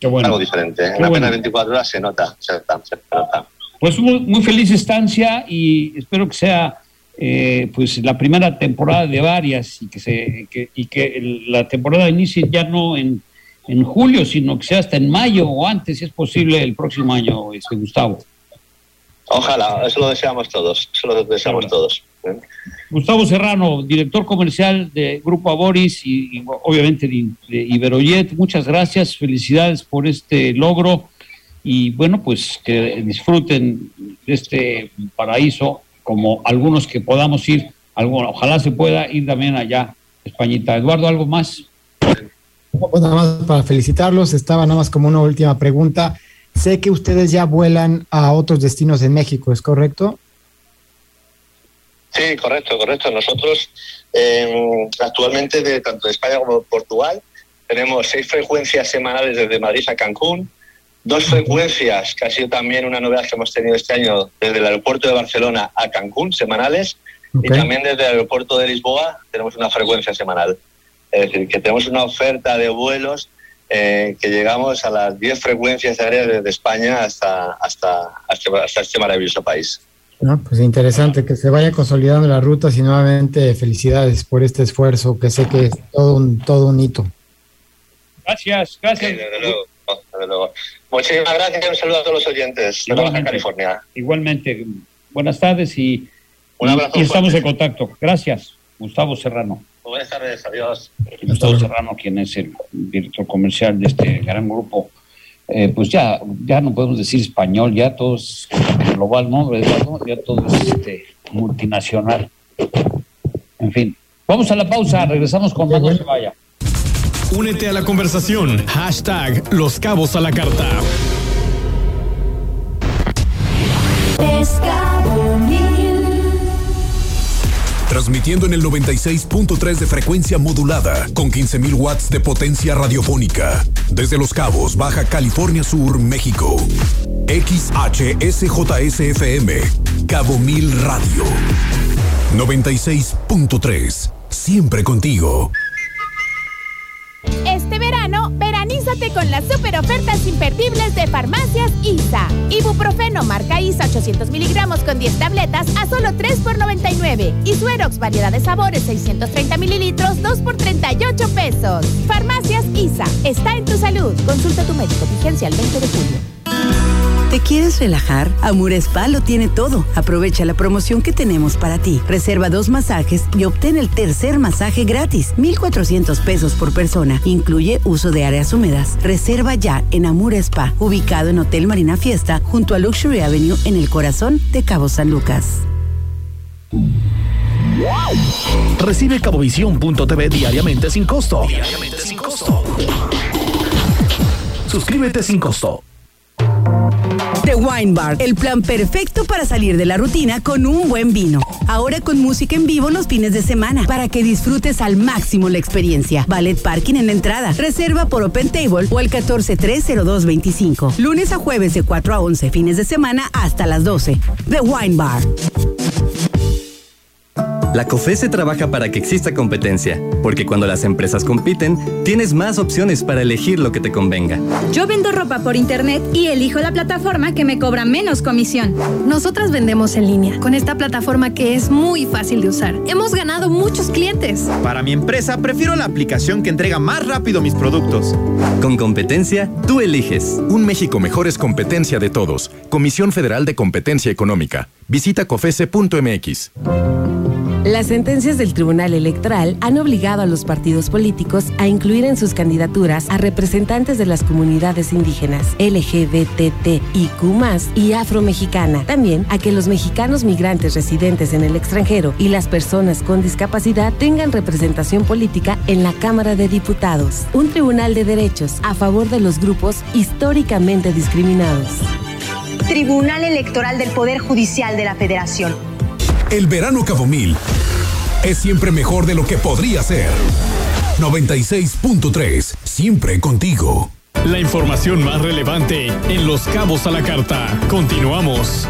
Qué bueno. Algo diferente. En apenas 24 horas se nota, se nota. Pues muy feliz estancia y espero que sea pues la primera temporada de varias y que la temporada inicie ya no en julio, sino que sea hasta en mayo o antes, si es posible, el próximo año, Gustavo. Ojalá, eso lo deseamos todos, Gustavo Serrano, director comercial de Grupo Ávoris y obviamente de Iberojet, muchas gracias, felicidades por este logro y bueno, pues que disfruten de este paraíso como algunos que podamos ir, ojalá se pueda ir también allá, Españita. Eduardo, ¿algo más? Nada más para felicitarlos, estaba nada más como una última pregunta. Sé que ustedes ya vuelan a otros destinos en México, ¿es correcto? Sí, correcto. Nosotros actualmente, tanto de España como de Portugal, tenemos 6 frecuencias semanales desde Madrid a Cancún, 2 frecuencias, que ha sido también una novedad que hemos tenido este año, desde el aeropuerto de Barcelona a Cancún, semanales, okay. Y también desde el aeropuerto de Lisboa tenemos una frecuencia semanal. Es decir, que tenemos una oferta de vuelos que llegamos a las 10 frecuencias aéreas desde España hasta este maravilloso país. No, pues interesante que se vaya consolidando las rutas y nuevamente felicidades por este esfuerzo que sé que es todo un hito. Gracias. Sí, desde luego. Muchísimas gracias y un saludo a todos los oyentes de Baja California. Igualmente, buenas tardes y un abrazo y estamos en contacto. Gracias, Gustavo Serrano. Buenas tardes, adiós. Gustavo Serrano, quien es el director comercial de este gran grupo, pues ya no podemos decir español, ya todo es global, ¿no? Ya todo es multinacional. En fin, vamos a la pausa, regresamos con más, no se vaya. Únete a la conversación, #LosCabosAlaCarta. Transmitiendo en el 96.3 de frecuencia modulada, con 15.000 watts de potencia radiofónica. Desde Los Cabos, Baja California Sur, México. XHSJSFM, Cabo Mil Radio. 96.3, siempre contigo. Este verano, veranízate con las super ofertas imperdibles de Farmacias ISA. Ibuprofeno marca ISA 800 miligramos con 10 tabletas a solo $3 por $99. Y Suerox variedad de sabores 630 mililitros 2 por $38. Farmacias ISA, está en tu salud. Consulta a tu médico, vigencia el 20 de julio. ¿Te quieres relajar? Amur Spa lo tiene todo. Aprovecha la promoción que tenemos para ti. Reserva 2 masajes y obtén el tercer masaje gratis. $1,400 por persona. Incluye uso de áreas húmedas. Reserva ya en Amur Spa, ubicado en Hotel Marina Fiesta, junto a Luxury Avenue, en el corazón de Cabo San Lucas. Recibe cabovisión.tv diariamente sin costo. Suscríbete sin costo. The Wine Bar, el plan perfecto para salir de la rutina con un buen vino. Ahora con música en vivo los fines de semana para que disfrutes al máximo la experiencia. Valet parking en la entrada. Reserva por Open Table o al 14-30225. Lunes a jueves de 4 a 11, fines de semana hasta las 12. The Wine Bar. La COFESE trabaja para que exista competencia, porque cuando las empresas compiten, tienes más opciones para elegir lo que te convenga. Yo vendo ropa por internet y elijo la plataforma que me cobra menos comisión. Nosotras vendemos en línea, con esta plataforma que es muy fácil de usar. Hemos ganado muchos clientes. Para mi empresa, prefiero la aplicación que entrega más rápido mis productos. Con competencia, tú eliges. Un México mejor es competencia de todos. Comisión Federal de Competencia Económica. Visita cofese.mx. Las sentencias del Tribunal Electoral han obligado a los partidos políticos a incluir en sus candidaturas a representantes de las comunidades indígenas, LGBTIQ+, y afromexicana. También a que los mexicanos migrantes residentes en el extranjero y las personas con discapacidad tengan representación política en la Cámara de Diputados. Un tribunal de derechos a favor de los grupos históricamente discriminados. Tribunal Electoral del Poder Judicial de la Federación. El verano Cavomil es siempre mejor de lo que podría ser. 96.3, siempre contigo. La información más relevante en Los Cabos a la Carta. Continuamos.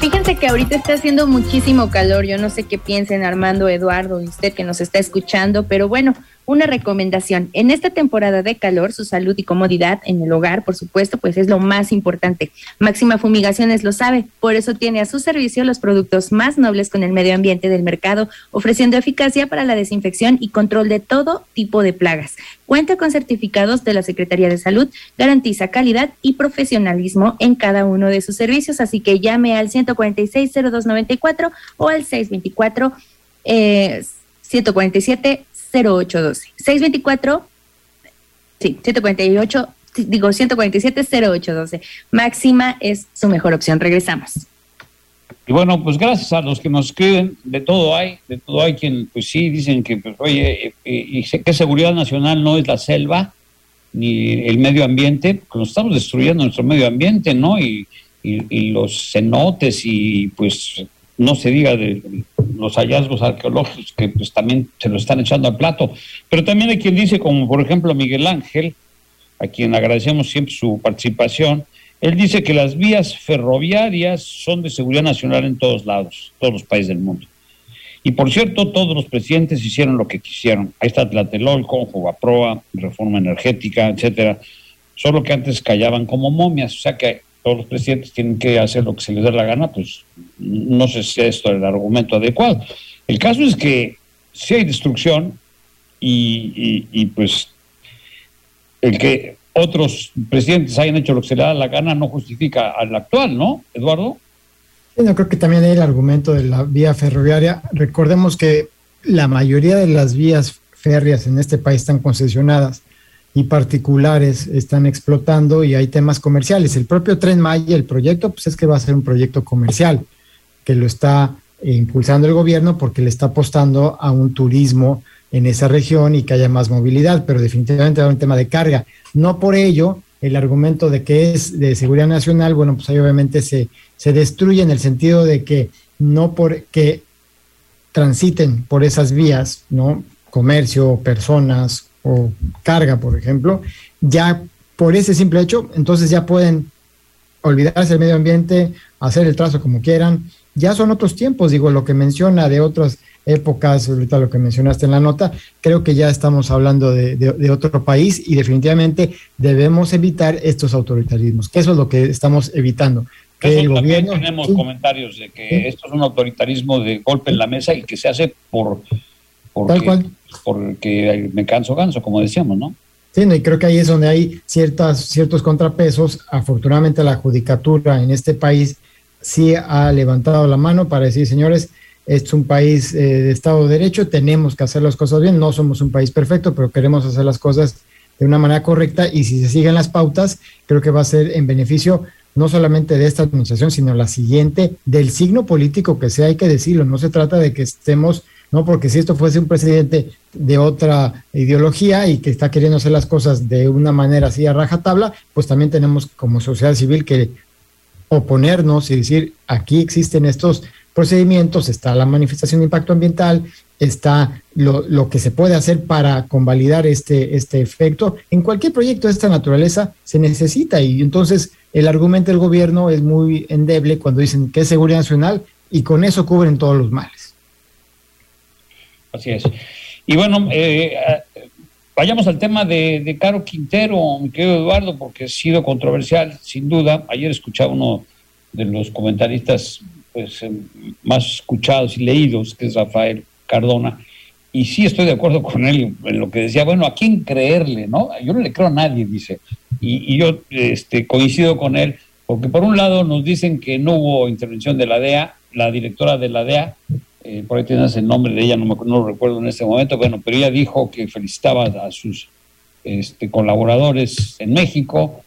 Fíjense que ahorita está haciendo muchísimo calor. Yo no sé qué piensen Armando, Eduardo y usted que nos está escuchando, pero bueno, una recomendación. En esta temporada de calor, su salud y comodidad en el hogar, por supuesto, pues es lo más importante. Máxima Fumigaciones lo sabe, por eso tiene a su servicio los productos más nobles con el medio ambiente del mercado, ofreciendo eficacia para la desinfección y control de todo tipo de plagas. Cuenta con certificados de la Secretaría de Salud, garantiza calidad y profesionalismo en cada uno de sus servicios, así que llame al 146-0294 o al 624-147-0812. 147-0812. Máxima es su mejor opción. Regresamos. Y bueno, pues gracias a los que nos escriben, de todo hay quien, pues sí, dicen que, pues oye, que seguridad nacional no es la selva, ni el medio ambiente, porque nos estamos destruyendo nuestro medio ambiente, ¿no? Y los cenotes y pues no se diga de los hallazgos arqueológicos que pues también se lo están echando al plato. Pero también hay quien dice, como por ejemplo Miguel Ángel, a quien agradecemos siempre su participación. Él dice que las vías ferroviarias son de seguridad nacional en todos lados, todos los países del mundo. Y por cierto, todos los presidentes hicieron lo que quisieron. Ahí está Tlatelolco, Fobaproa, Reforma Energética, etcétera. Solo que antes callaban como momias. O sea que todos los presidentes tienen que hacer lo que se les da la gana, pues no sé si esto es el argumento adecuado. El caso es que sí hay destrucción y pues el que otros presidentes hayan hecho lo que se les da la gana no justifica al actual, ¿no, Eduardo? Yo creo que también hay el argumento de la vía ferroviaria. Recordemos que la mayoría de las vías férreas en este país están concesionadas y particulares están explotando y hay temas comerciales. El propio Tren Maya, el proyecto, pues es que va a ser un proyecto comercial que lo está impulsando el gobierno porque le está apostando a un turismo en esa región y que haya más movilidad, pero definitivamente va a haber un tema de carga. No por ello, el argumento de que es de seguridad nacional, bueno, pues ahí obviamente se destruye en el sentido de que no porque transiten por esas vías, ¿no? Comercio, personas o carga, por ejemplo, ya por ese simple hecho, entonces ya pueden olvidarse del medio ambiente, hacer el trazo como quieran. Ya son otros tiempos, digo, lo que menciona de otras épocas, ahorita lo que mencionaste en la nota, creo que ya estamos hablando de otro país y definitivamente debemos evitar estos autoritarismos, que eso es lo que estamos evitando. Que eso el gobierno, también tenemos comentarios de que esto es un autoritarismo de golpe en la mesa y que se hace tal cual. Porque me canso, como decíamos, ¿no? Sí, no, y creo que ahí es donde hay ciertos contrapesos. Afortunadamente la judicatura en este país sí ha levantado la mano para decir, señores, este es un país de Estado de Derecho, tenemos que hacer las cosas bien, no somos un país perfecto, pero queremos hacer las cosas de una manera correcta, y si se siguen las pautas, creo que va a ser en beneficio no solamente de esta administración, sino la siguiente, del signo político que sea, hay que decirlo. No se trata de que estemos, no, porque si esto fuese un presidente de otra ideología y que está queriendo hacer las cosas de una manera así a rajatabla, pues también tenemos como sociedad civil que oponernos y decir, aquí existen estos procedimientos, está la manifestación de impacto ambiental, está lo que se puede hacer para convalidar este efecto. En cualquier proyecto de esta naturaleza se necesita, y entonces el argumento del gobierno es muy endeble cuando dicen que es seguridad nacional y con eso cubren todos los males. Así es. Y bueno, vayamos al tema de Caro Quintero, mi querido Eduardo, porque ha sido controversial, sin duda. Ayer escuchaba uno de los comentaristas pues más escuchados y leídos, que es Rafael Cardona, y sí estoy de acuerdo con él en lo que decía. Bueno, ¿a quién creerle, no? Yo no le creo a nadie, dice, y yo coincido con él, porque por un lado nos dicen que no hubo intervención de la DEA, la directora de la DEA, por ahí tienes el nombre de ella, no lo recuerdo en este momento, bueno, pero ella dijo que felicitaba a sus colaboradores en México,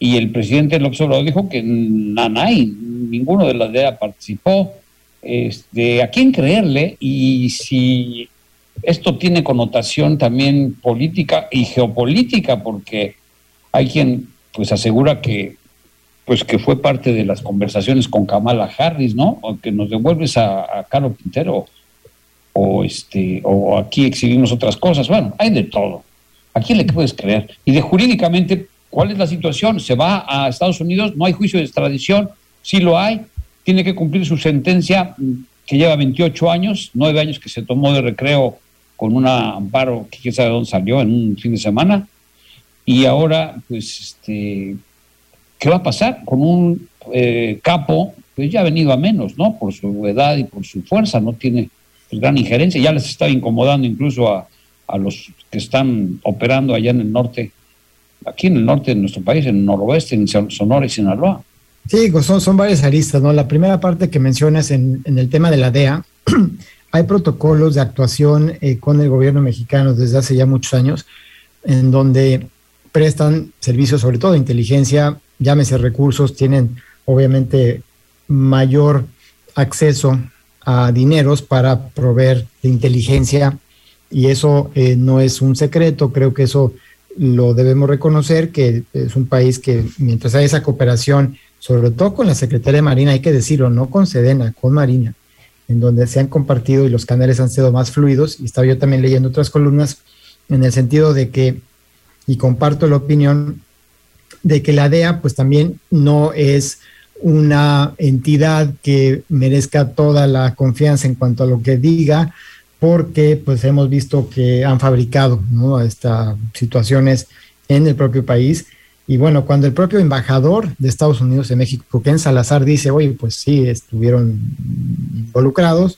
y el presidente López Obrador dijo que ninguno de la DEA participó. ¿A quién creerle? Y si esto tiene connotación también política y geopolítica, porque hay quien pues asegura que fue parte de las conversaciones con Kamala Harris, ¿no? O que nos devuelves a Caro Quintero, o aquí exhibimos otras cosas. Bueno, hay de todo. ¿A quién le puedes creer? Y de jurídicamente, ¿cuál es la situación? ¿Se va a Estados Unidos? ¿No hay juicio de extradición? Sí lo hay. Tiene que cumplir su sentencia, que lleva 28 años, 9 años que se tomó de recreo con un amparo que quién sabe dónde salió en un fin de semana. Y ahora, pues, ¿qué va a pasar con un capo? Pues ya ha venido a menos, ¿no? Por su edad y por su fuerza, no tiene gran injerencia. Ya les está incomodando incluso a los que están operando allá en el norte, aquí en el norte de nuestro país, en el noroeste, en Sonora y Sinaloa. Sí, son varias aristas, ¿no? La primera parte que mencionas en el tema de la DEA, hay protocolos de actuación con el gobierno mexicano desde hace ya muchos años, en donde prestan servicios, sobre todo de inteligencia, llámese recursos, tienen obviamente mayor acceso a dineros para proveer de inteligencia, y eso no es un secreto. Creo que eso lo debemos reconocer, que es un país que mientras hay esa cooperación, sobre todo con la Secretaría de Marina, hay que decirlo, no con Sedena, con Marina, en donde se han compartido y los canales han sido más fluidos. Y estaba yo también leyendo otras columnas en el sentido de que, y comparto la opinión, de que la DEA pues también no es una entidad que merezca toda la confianza en cuanto a lo que diga, porque pues hemos visto que han fabricado, ¿no?, estas situaciones en el propio país. Y bueno, cuando el propio embajador de Estados Unidos en México, Ken Salazar, dice, oye, pues sí, estuvieron involucrados,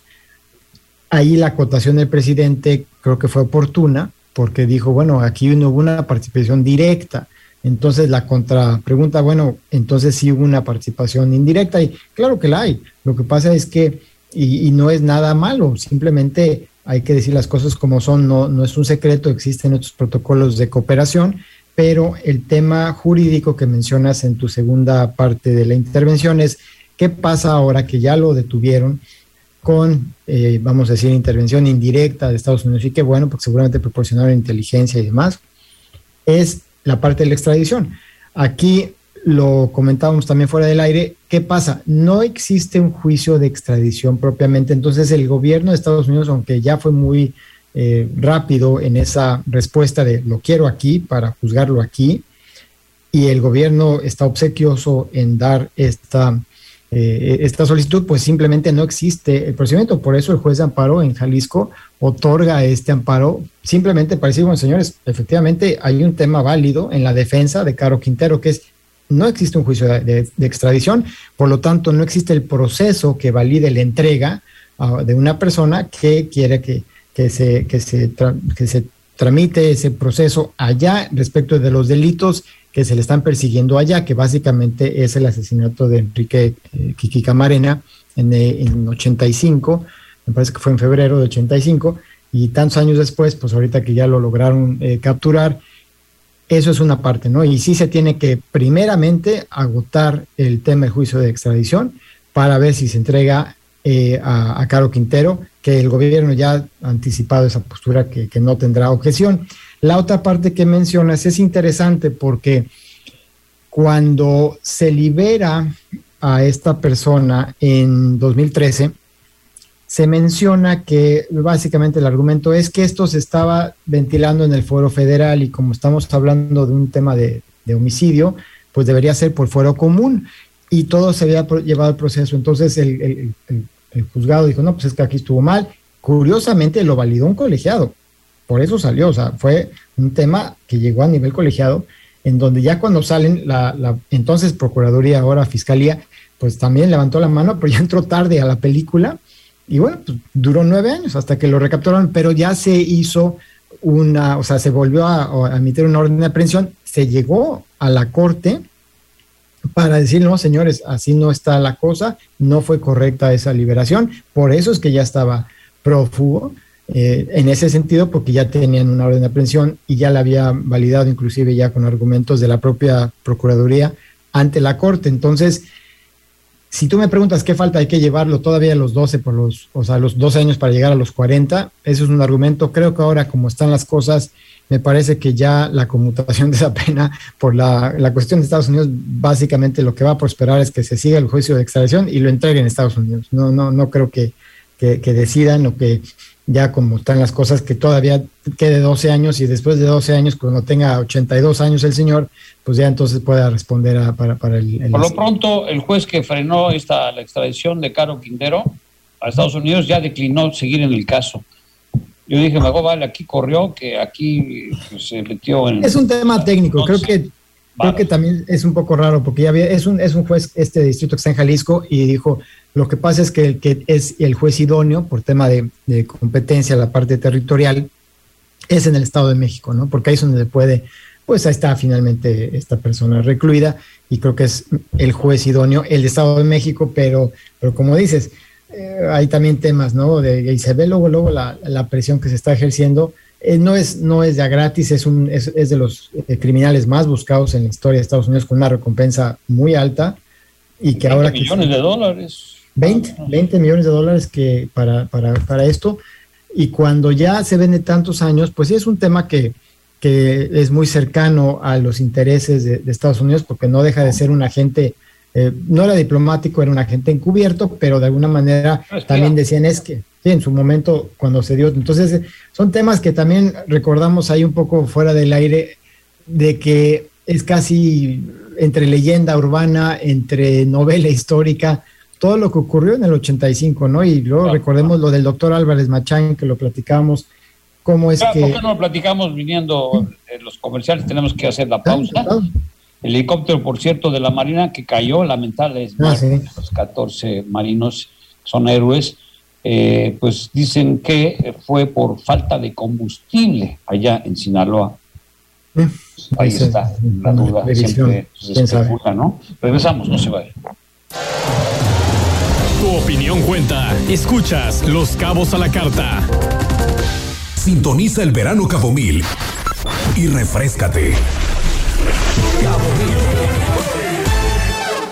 ahí la acotación del presidente creo que fue oportuna, porque dijo, bueno, aquí no hubo una participación directa. Entonces la contrapregunta, bueno, entonces sí hubo una participación indirecta, y claro que la hay. Lo que pasa es que, y no es nada malo, simplemente hay que decir las cosas como son, no es un secreto, existen estos protocolos de cooperación. Pero el tema jurídico que mencionas en tu segunda parte de la intervención es qué pasa ahora que ya lo detuvieron con, vamos a decir, intervención indirecta de Estados Unidos, y que bueno, porque seguramente proporcionaron inteligencia y demás, es la parte de la extradición. Aquí lo comentábamos también fuera del aire, ¿qué pasa? No existe un juicio de extradición propiamente, entonces el gobierno de Estados Unidos, aunque ya fue muy rápido en esa respuesta de lo quiero aquí para juzgarlo aquí, y el gobierno está obsequioso en dar esta solicitud, pues simplemente no existe el procedimiento. Por eso el juez de amparo en Jalisco otorga este amparo, simplemente para decir, bueno, señores, efectivamente hay un tema válido en la defensa de Caro Quintero, que es, no existe un juicio de extradición, por lo tanto no existe el proceso que valide la entrega de una persona que quiere que se tramite ese proceso allá respecto de los delitos que se le están persiguiendo allá, que básicamente es el asesinato de Enrique Camarena en 85, me parece que fue en febrero de 85, y tantos años después, pues ahorita que ya lo lograron capturar, Eso es una parte, ¿no? Y sí se tiene que primeramente agotar el tema del juicio de extradición para ver si se entrega a Caro Quintero, que el gobierno ya ha anticipado esa postura que no tendrá objeción. La otra parte que mencionas es interesante porque cuando se libera a esta persona en 2013, se menciona que básicamente el argumento es que esto se estaba ventilando en el fuero federal y como estamos hablando de un tema de homicidio, pues debería ser por fuero común y todo se había llevado al proceso. Entonces el juzgado dijo, no, pues es que aquí estuvo mal. Curiosamente lo validó un colegiado, por eso salió, o sea, fue un tema que llegó a nivel colegiado, en donde ya cuando salen la entonces Procuraduría, ahora Fiscalía, pues también levantó la mano, pero ya entró tarde a la película. Y bueno, pues duró 9 años hasta que lo recapturaron, pero ya se hizo se volvió a emitir una orden de aprehensión, se llegó a la corte para decir, no, señores, así no está la cosa, no fue correcta esa liberación, por eso es que ya estaba prófugo, en ese sentido, porque ya tenían una orden de aprehensión y ya la había validado, inclusive ya con argumentos de la propia Procuraduría ante la corte. Entonces, si tú me preguntas qué falta, hay que llevarlo todavía a los 12, los 12 años para llegar a los 40, eso es un argumento. Creo que ahora, como están las cosas, me parece que ya la conmutación de esa pena por la cuestión de Estados Unidos, básicamente lo que va a prosperar es que se siga el juicio de extradición y lo entreguen a Estados Unidos. No creo que decidan o que ya como están las cosas, que todavía quede 12 años y después de 12 años, cuando tenga 82 años el señor, pues ya entonces pueda responder para el... Por lo pronto, el juez que frenó la extradición de Caro Quintero a Estados Unidos ya declinó seguir en el caso. Yo dije, Mago, vale, aquí corrió, que aquí se metió en... Es un tema técnico, creo que también es un poco raro, porque ya es un juez de distrito que está en Jalisco y dijo, lo que pasa es que el que es el juez idóneo por tema de competencia, la parte territorial, es en el Estado de México, ¿no? Porque ahí es donde puede, pues ahí está finalmente esta persona recluida y creo que es el juez idóneo, el de Estado de México, pero como dices... hay también temas, ¿no? Y se ve luego la presión que se está ejerciendo. No es ya gratis, es de los criminales más buscados en la historia de Estados Unidos, con una recompensa muy alta. Y que ahora $20 millones. 20 millones de dólares que para esto. Y cuando ya se ven de tantos años, pues sí es un tema que es muy cercano a los intereses de Estados Unidos, porque no deja de ser un agente. No era diplomático, era un agente encubierto, pero de alguna manera también decían sí, en su momento cuando se dio. Entonces, son temas que también recordamos ahí un poco fuera del aire, de que es casi entre leyenda urbana, entre novela histórica, todo lo que ocurrió en el 85, ¿no? Y luego recordemos lo del doctor Álvarez Machán, que lo platicamos. ¿Cómo es que...? ¿Por qué no lo platicamos viniendo los comerciales? Tenemos que hacer la pausa. El helicóptero, por cierto, de la Marina que cayó, lamentable, sí. Los 14 marinos son héroes, pues dicen que fue por falta de combustible allá en Sinaloa. Ahí sí, está la duda, siempre se especula, ¿no? Regresamos, no se vaya. Tu opinión cuenta. Escuchas Los Cabos a la Carta. Sintoniza el verano Cabo Mil y refréscate.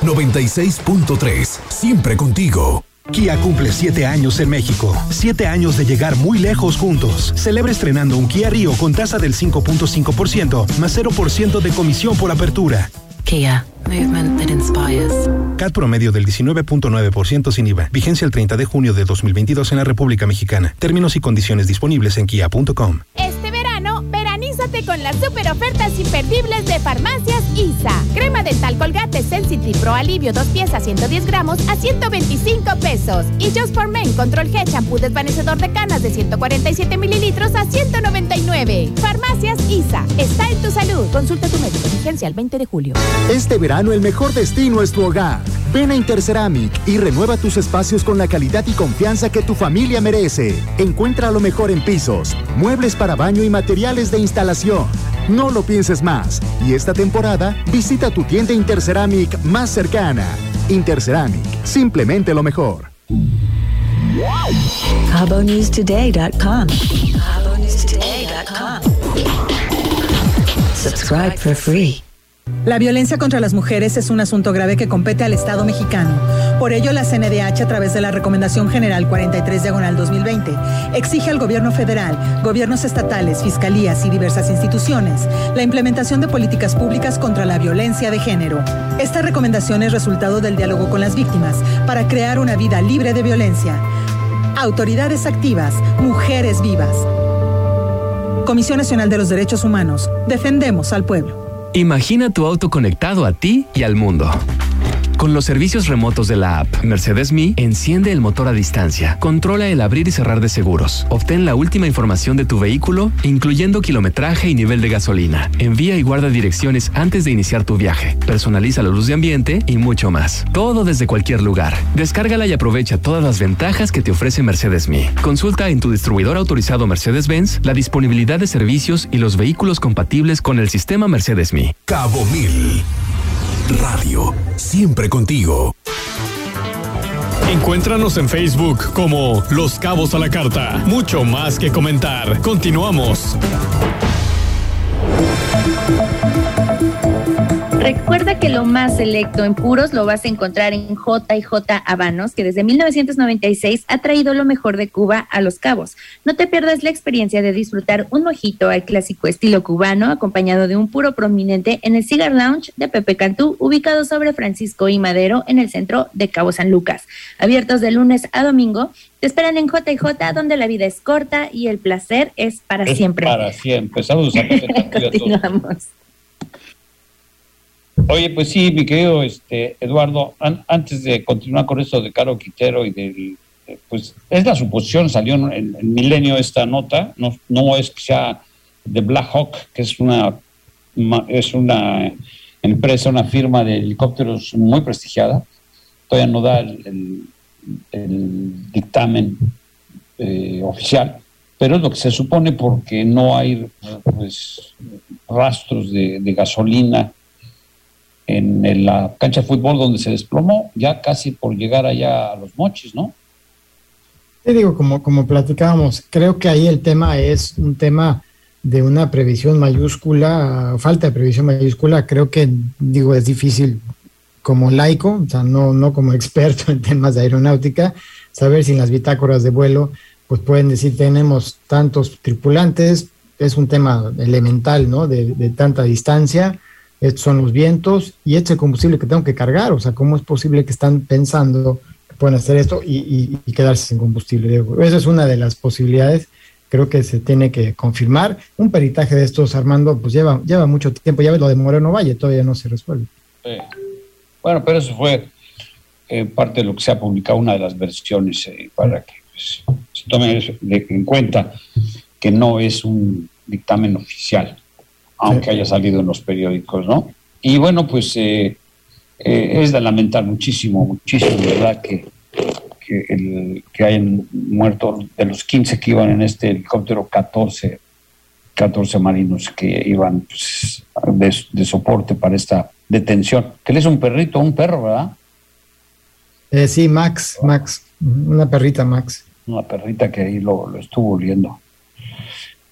96.3, siempre contigo. Kia cumple 7 años en México. 7 años de llegar muy lejos juntos. Celebra estrenando un Kia Rio con tasa del 5.5% más 0% de comisión por apertura. Kia, movement that inspires. CAT promedio del 19.9% sin IVA. Vigencia el 30 de junio de 2022 en la República Mexicana. Términos y condiciones disponibles en kia.com. Veranízate con las super ofertas imperdibles de Farmacias ISA. Crema dental Colgate Sensitive Pro Alivio 2 piezas 110 gramos a $125. Y Just for Men Control G Shampoo desvanecedor de canas de 147 mililitros a $199. Farmacias ISA. Está en tu salud. Consulta a tu médico. Vigencia el 20 de julio. Este verano el mejor destino es tu hogar. Ven a Interceramic y renueva tus espacios con la calidad y confianza que tu familia merece. Encuentra lo mejor en pisos, muebles para baño y materiales de instalación. No lo pienses más y esta temporada visita tu tienda Interceramic más cercana. Interceramic, simplemente lo mejor. CaboNewsToday.com Subscribe for free. La violencia contra las mujeres es un asunto grave que compete al Estado mexicano. Por ello, la CNDH, a través de la Recomendación General 43/2020, exige al gobierno federal, gobiernos estatales, fiscalías y diversas instituciones la implementación de políticas públicas contra la violencia de género. Esta recomendación es resultado del diálogo con las víctimas para crear una vida libre de violencia. Autoridades activas, mujeres vivas. Comisión Nacional de los Derechos Humanos. Defendemos al pueblo. Imagina tu auto conectado a ti y al mundo. Con los servicios remotos de la app Mercedes Me, enciende el motor a distancia, controla el abrir y cerrar de seguros, obtén la última información de tu vehículo, incluyendo kilometraje y nivel de gasolina, envía y guarda direcciones antes de iniciar tu viaje, personaliza la luz de ambiente y mucho más. Todo desde cualquier lugar. Descárgala y aprovecha todas las ventajas que te ofrece Mercedes Me. Consulta en tu distribuidor autorizado Mercedes-Benz la disponibilidad de servicios y los vehículos compatibles con el sistema Mercedes Me. Cabo Mil Radio, siempre contigo. Encuéntranos en Facebook como Los Cabos a la Carta. Mucho más que comentar. Continuamos. Recuerda que lo más selecto en puros lo vas a encontrar en J&J Habanos, que desde 1996 ha traído lo mejor de Cuba a Los Cabos. No te pierdas la experiencia de disfrutar un mojito al clásico estilo cubano, acompañado de un puro prominente en el Cigar Lounge de Pepe Cantú, ubicado sobre Francisco y Madero, en el centro de Cabo San Lucas. Abiertos de lunes a domingo, te esperan en J&J, donde la vida es corta y el placer es para siempre. Para siempre. Saludos a todos. Continuamos. Oye, pues sí, mi querido Eduardo, antes de continuar con esto de Caro Quintero y del... pues es la suposición, salió en Milenio esta nota, no es que sea de Black Hawk, que es una empresa, una firma de helicópteros muy prestigiada. Todavía no da el dictamen oficial, pero es lo que se supone porque no hay pues rastros de gasolina en la cancha de fútbol donde se desplomó, ya casi por llegar allá a Los Mochis, ¿no? Te digo, como platicábamos, creo que ahí el tema es un tema de una previsión mayúscula, falta de previsión mayúscula. Creo que, digo, es difícil como laico, o sea, no como experto en temas de aeronáutica, saber si en las bitácoras de vuelo pues pueden decir tenemos tantos tripulantes. Es un tema elemental, ¿no? De tanta distancia. Estos son los vientos y este es el combustible que tengo que cargar. O sea, ¿cómo es posible que están pensando que pueden hacer esto y quedarse sin combustible? Esa es una de las posibilidades. Creo que se tiene que confirmar. Un peritaje de estos, Armando, pues lleva mucho tiempo. Ya ves lo de Moreno Valle, todavía no se resuelve. Sí. Bueno, pero eso fue parte de lo que se ha publicado, una de las versiones, para que pues, se tomen en cuenta que no es un dictamen oficial, aunque haya salido en los periódicos, ¿no? Y bueno, pues es de lamentar muchísimo, ¿verdad? Que hayan muerto de los 15 que iban en este helicóptero, 14 marinos que iban pues, de soporte para esta detención. ¿Qué es un perrito, un perro, verdad? Sí, Max, una perrita Max. Una perrita que ahí lo estuvo oliendo.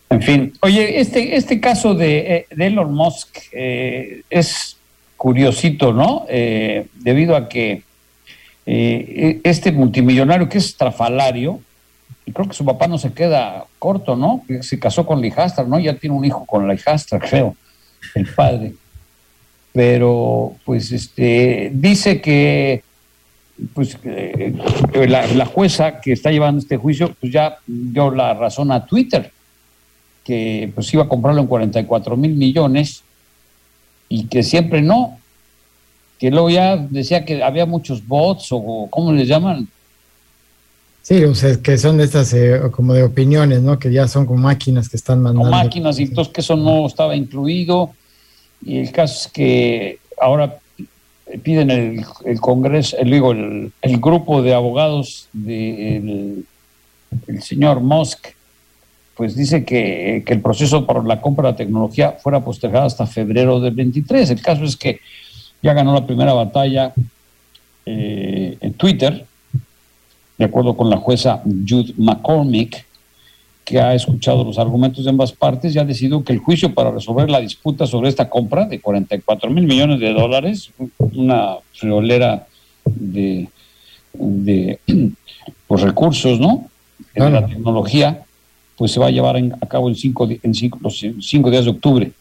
En fin, oye, este caso de Elon Musk es curiosito, ¿no? Debido a que este multimillonario que es trafalario, y creo que su papá no se queda corto, ¿no? Se casó con la hijastra, ¿no? Ya tiene un hijo con la hijastra, creo, el padre. Pero, pues, dice que pues la jueza que está llevando este juicio, pues ya dio la razón a Twitter, que pues iba a comprarlo en 44,000 millones y que siempre no, que luego ya decía que había muchos bots o ¿cómo les llaman? Sí, o sea, que son de estas como de opiniones, ¿no? Que ya son como máquinas que están mandando. Como máquinas, y entonces que eso no estaba incluido, y el caso es que ahora piden el Congreso, el grupo de abogados del señor Musk, pues dice que el proceso para la compra de la tecnología fuera postergado hasta febrero del 23. El caso es que ya ganó la primera batalla en Twitter, de acuerdo con la jueza Judith McCormick, que ha escuchado los argumentos de ambas partes y ha decidido que el juicio para resolver la disputa sobre esta compra de $44 mil millones, una friolera de pues, recursos, ¿no? De la tecnología, pues se va a llevar a cabo los cinco días de octubre.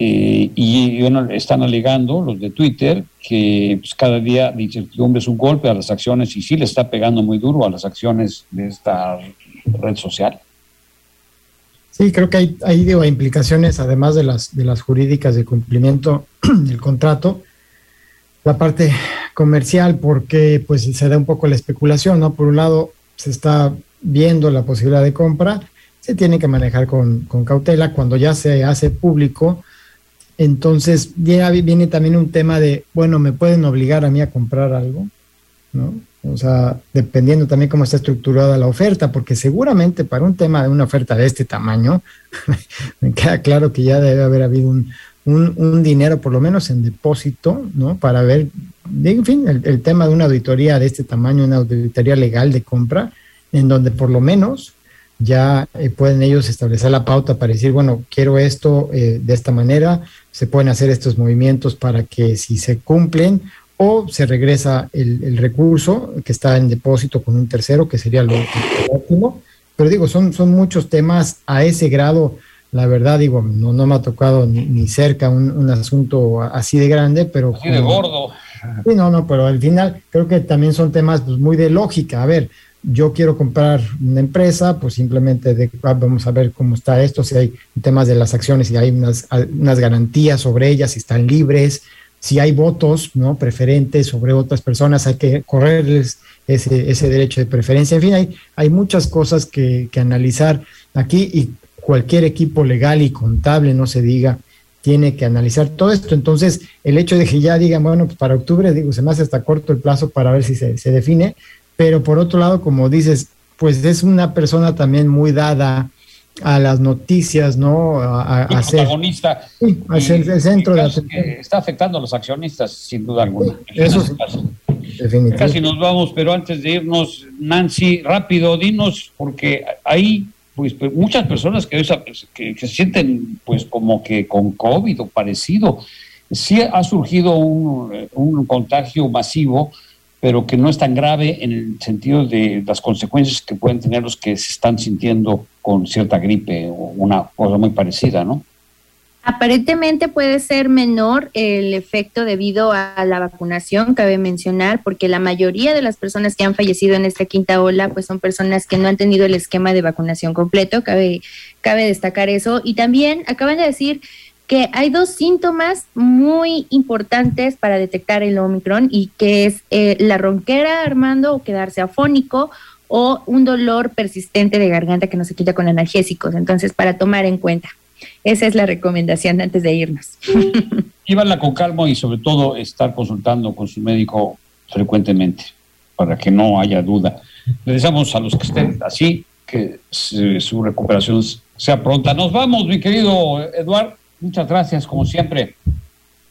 Y bueno, están alegando los de Twitter que pues, cada día de incertidumbre es un golpe a las acciones y sí le está pegando muy duro a las acciones de esta red social. Sí, creo que hay digo, implicaciones, además de las jurídicas de cumplimiento del contrato, la parte comercial, porque pues se da un poco la especulación, ¿no? Por un lado, se está viendo la posibilidad de compra, se tiene que manejar con cautela cuando ya se hace público. Entonces, ya viene también un tema de, bueno, ¿me pueden obligar a mí a comprar algo? ¿No? O sea, dependiendo también cómo está estructurada la oferta, porque seguramente para un tema de una oferta de este tamaño, me queda claro que ya debe haber habido un dinero, por lo menos en depósito, ¿no? Para ver, en fin, el tema de una auditoría de este tamaño, una auditoría legal de compra, en donde por lo menos ya pueden ellos establecer la pauta para decir, bueno, quiero esto de esta manera, se pueden hacer estos movimientos para que si se cumplen o se regresa el recurso que está en depósito con un tercero, que sería lo óptimo. Pero digo, son muchos temas a ese grado. La verdad, digo, no me ha tocado ni cerca un asunto así de grande, pero... Así de gordo. Sí, no, pero al final creo que también son temas pues, muy de lógica. A ver, yo quiero comprar una empresa, pues simplemente vamos a ver cómo está esto, si hay temas de las acciones, si hay unas garantías sobre ellas, si están libres, si hay votos, ¿no? Preferentes sobre otras personas, hay que correrles ese derecho de preferencia. En fin, hay muchas cosas que analizar aquí y cualquier equipo legal y contable, no se diga, tiene que analizar todo esto. Entonces, el hecho de que ya digan, bueno, pues para octubre, digo, se me hace hasta corto el plazo para ver si se define. Pero por otro lado, como dices, pues es una persona también muy dada a las noticias, ¿no? A ser protagonista. Sí, a ser el centro de la atención. Está afectando a los accionistas, sin duda alguna. Eso sí, definitivamente. Casi nos vamos, pero antes de irnos, Nancy, rápido, dinos, porque hay pues muchas personas que se sienten pues como que con COVID o parecido. Sí ha surgido un contagio masivo, pero que no es tan grave en el sentido de las consecuencias que pueden tener los que se están sintiendo con cierta gripe o una cosa muy parecida, ¿no? Aparentemente puede ser menor el efecto debido a la vacunación, cabe mencionar, porque la mayoría de las personas que han fallecido en esta quinta ola, pues son personas que no han tenido el esquema de vacunación completo, cabe destacar eso. Y también acaban de decir que hay dos síntomas muy importantes para detectar el Omicron y que es la ronquera, Armando, o quedarse afónico o un dolor persistente de garganta que no se quita con analgésicos. Entonces, para tomar en cuenta, esa es la recomendación antes de irnos. Llévala con calma y sobre todo estar consultando con su médico frecuentemente para que no haya duda. Le deseamos a los que estén así que su recuperación sea pronta. Nos vamos, mi querido Eduardo. Muchas gracias, como siempre.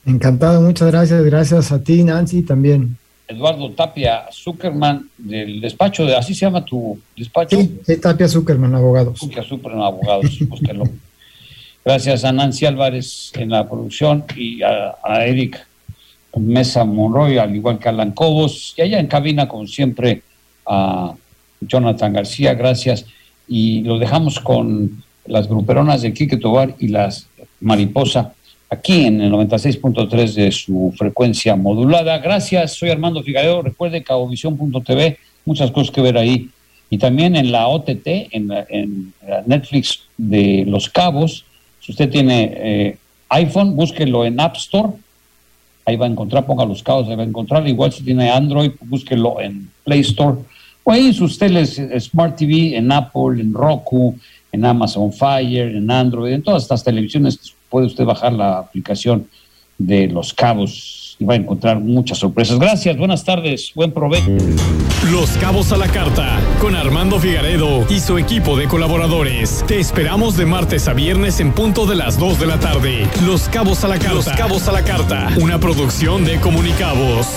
Encantado, muchas gracias. Gracias a ti, Nancy, también. Eduardo Tapia Zuckerman, del despacho de... ¿Así se llama tu despacho? Sí, Tapia Zuckerman Abogados. Tapia Zuckerman Abogados, búsquenlo. Gracias a Nancy Álvarez en la producción y a Eric Mesa Monroy, al igual que a Alan Cobos. Y allá en cabina, como siempre, a Jonathan García, gracias. Y lo dejamos con las gruperonas de Quique Tobar y las Mariposa, aquí en el 96.3 de su frecuencia modulada. Gracias, soy Armando Figaredo. Recuerde cabovisión.tv, muchas cosas que ver ahí. Y también en la OTT, en la Netflix de Los Cabos. Si usted tiene iPhone, búsquelo en App Store. Ahí va a encontrar, ponga Los Cabos, ahí va a encontrar. Igual si tiene Android, búsquelo en Play Store. O ahí en sus teles, Smart TV, en Apple, en Roku, en Amazon Fire, en Android, en todas estas televisiones puede usted bajar la aplicación de Los Cabos y va a encontrar muchas sorpresas. Gracias, buenas tardes, buen provecho. Los Cabos a la Carta, con Armando Figaredo y su equipo de colaboradores. Te esperamos de martes a viernes en punto de las 2 de la tarde. Los Cabos a la Carta. Los Cabos a la Carta, una producción de Comunicabos.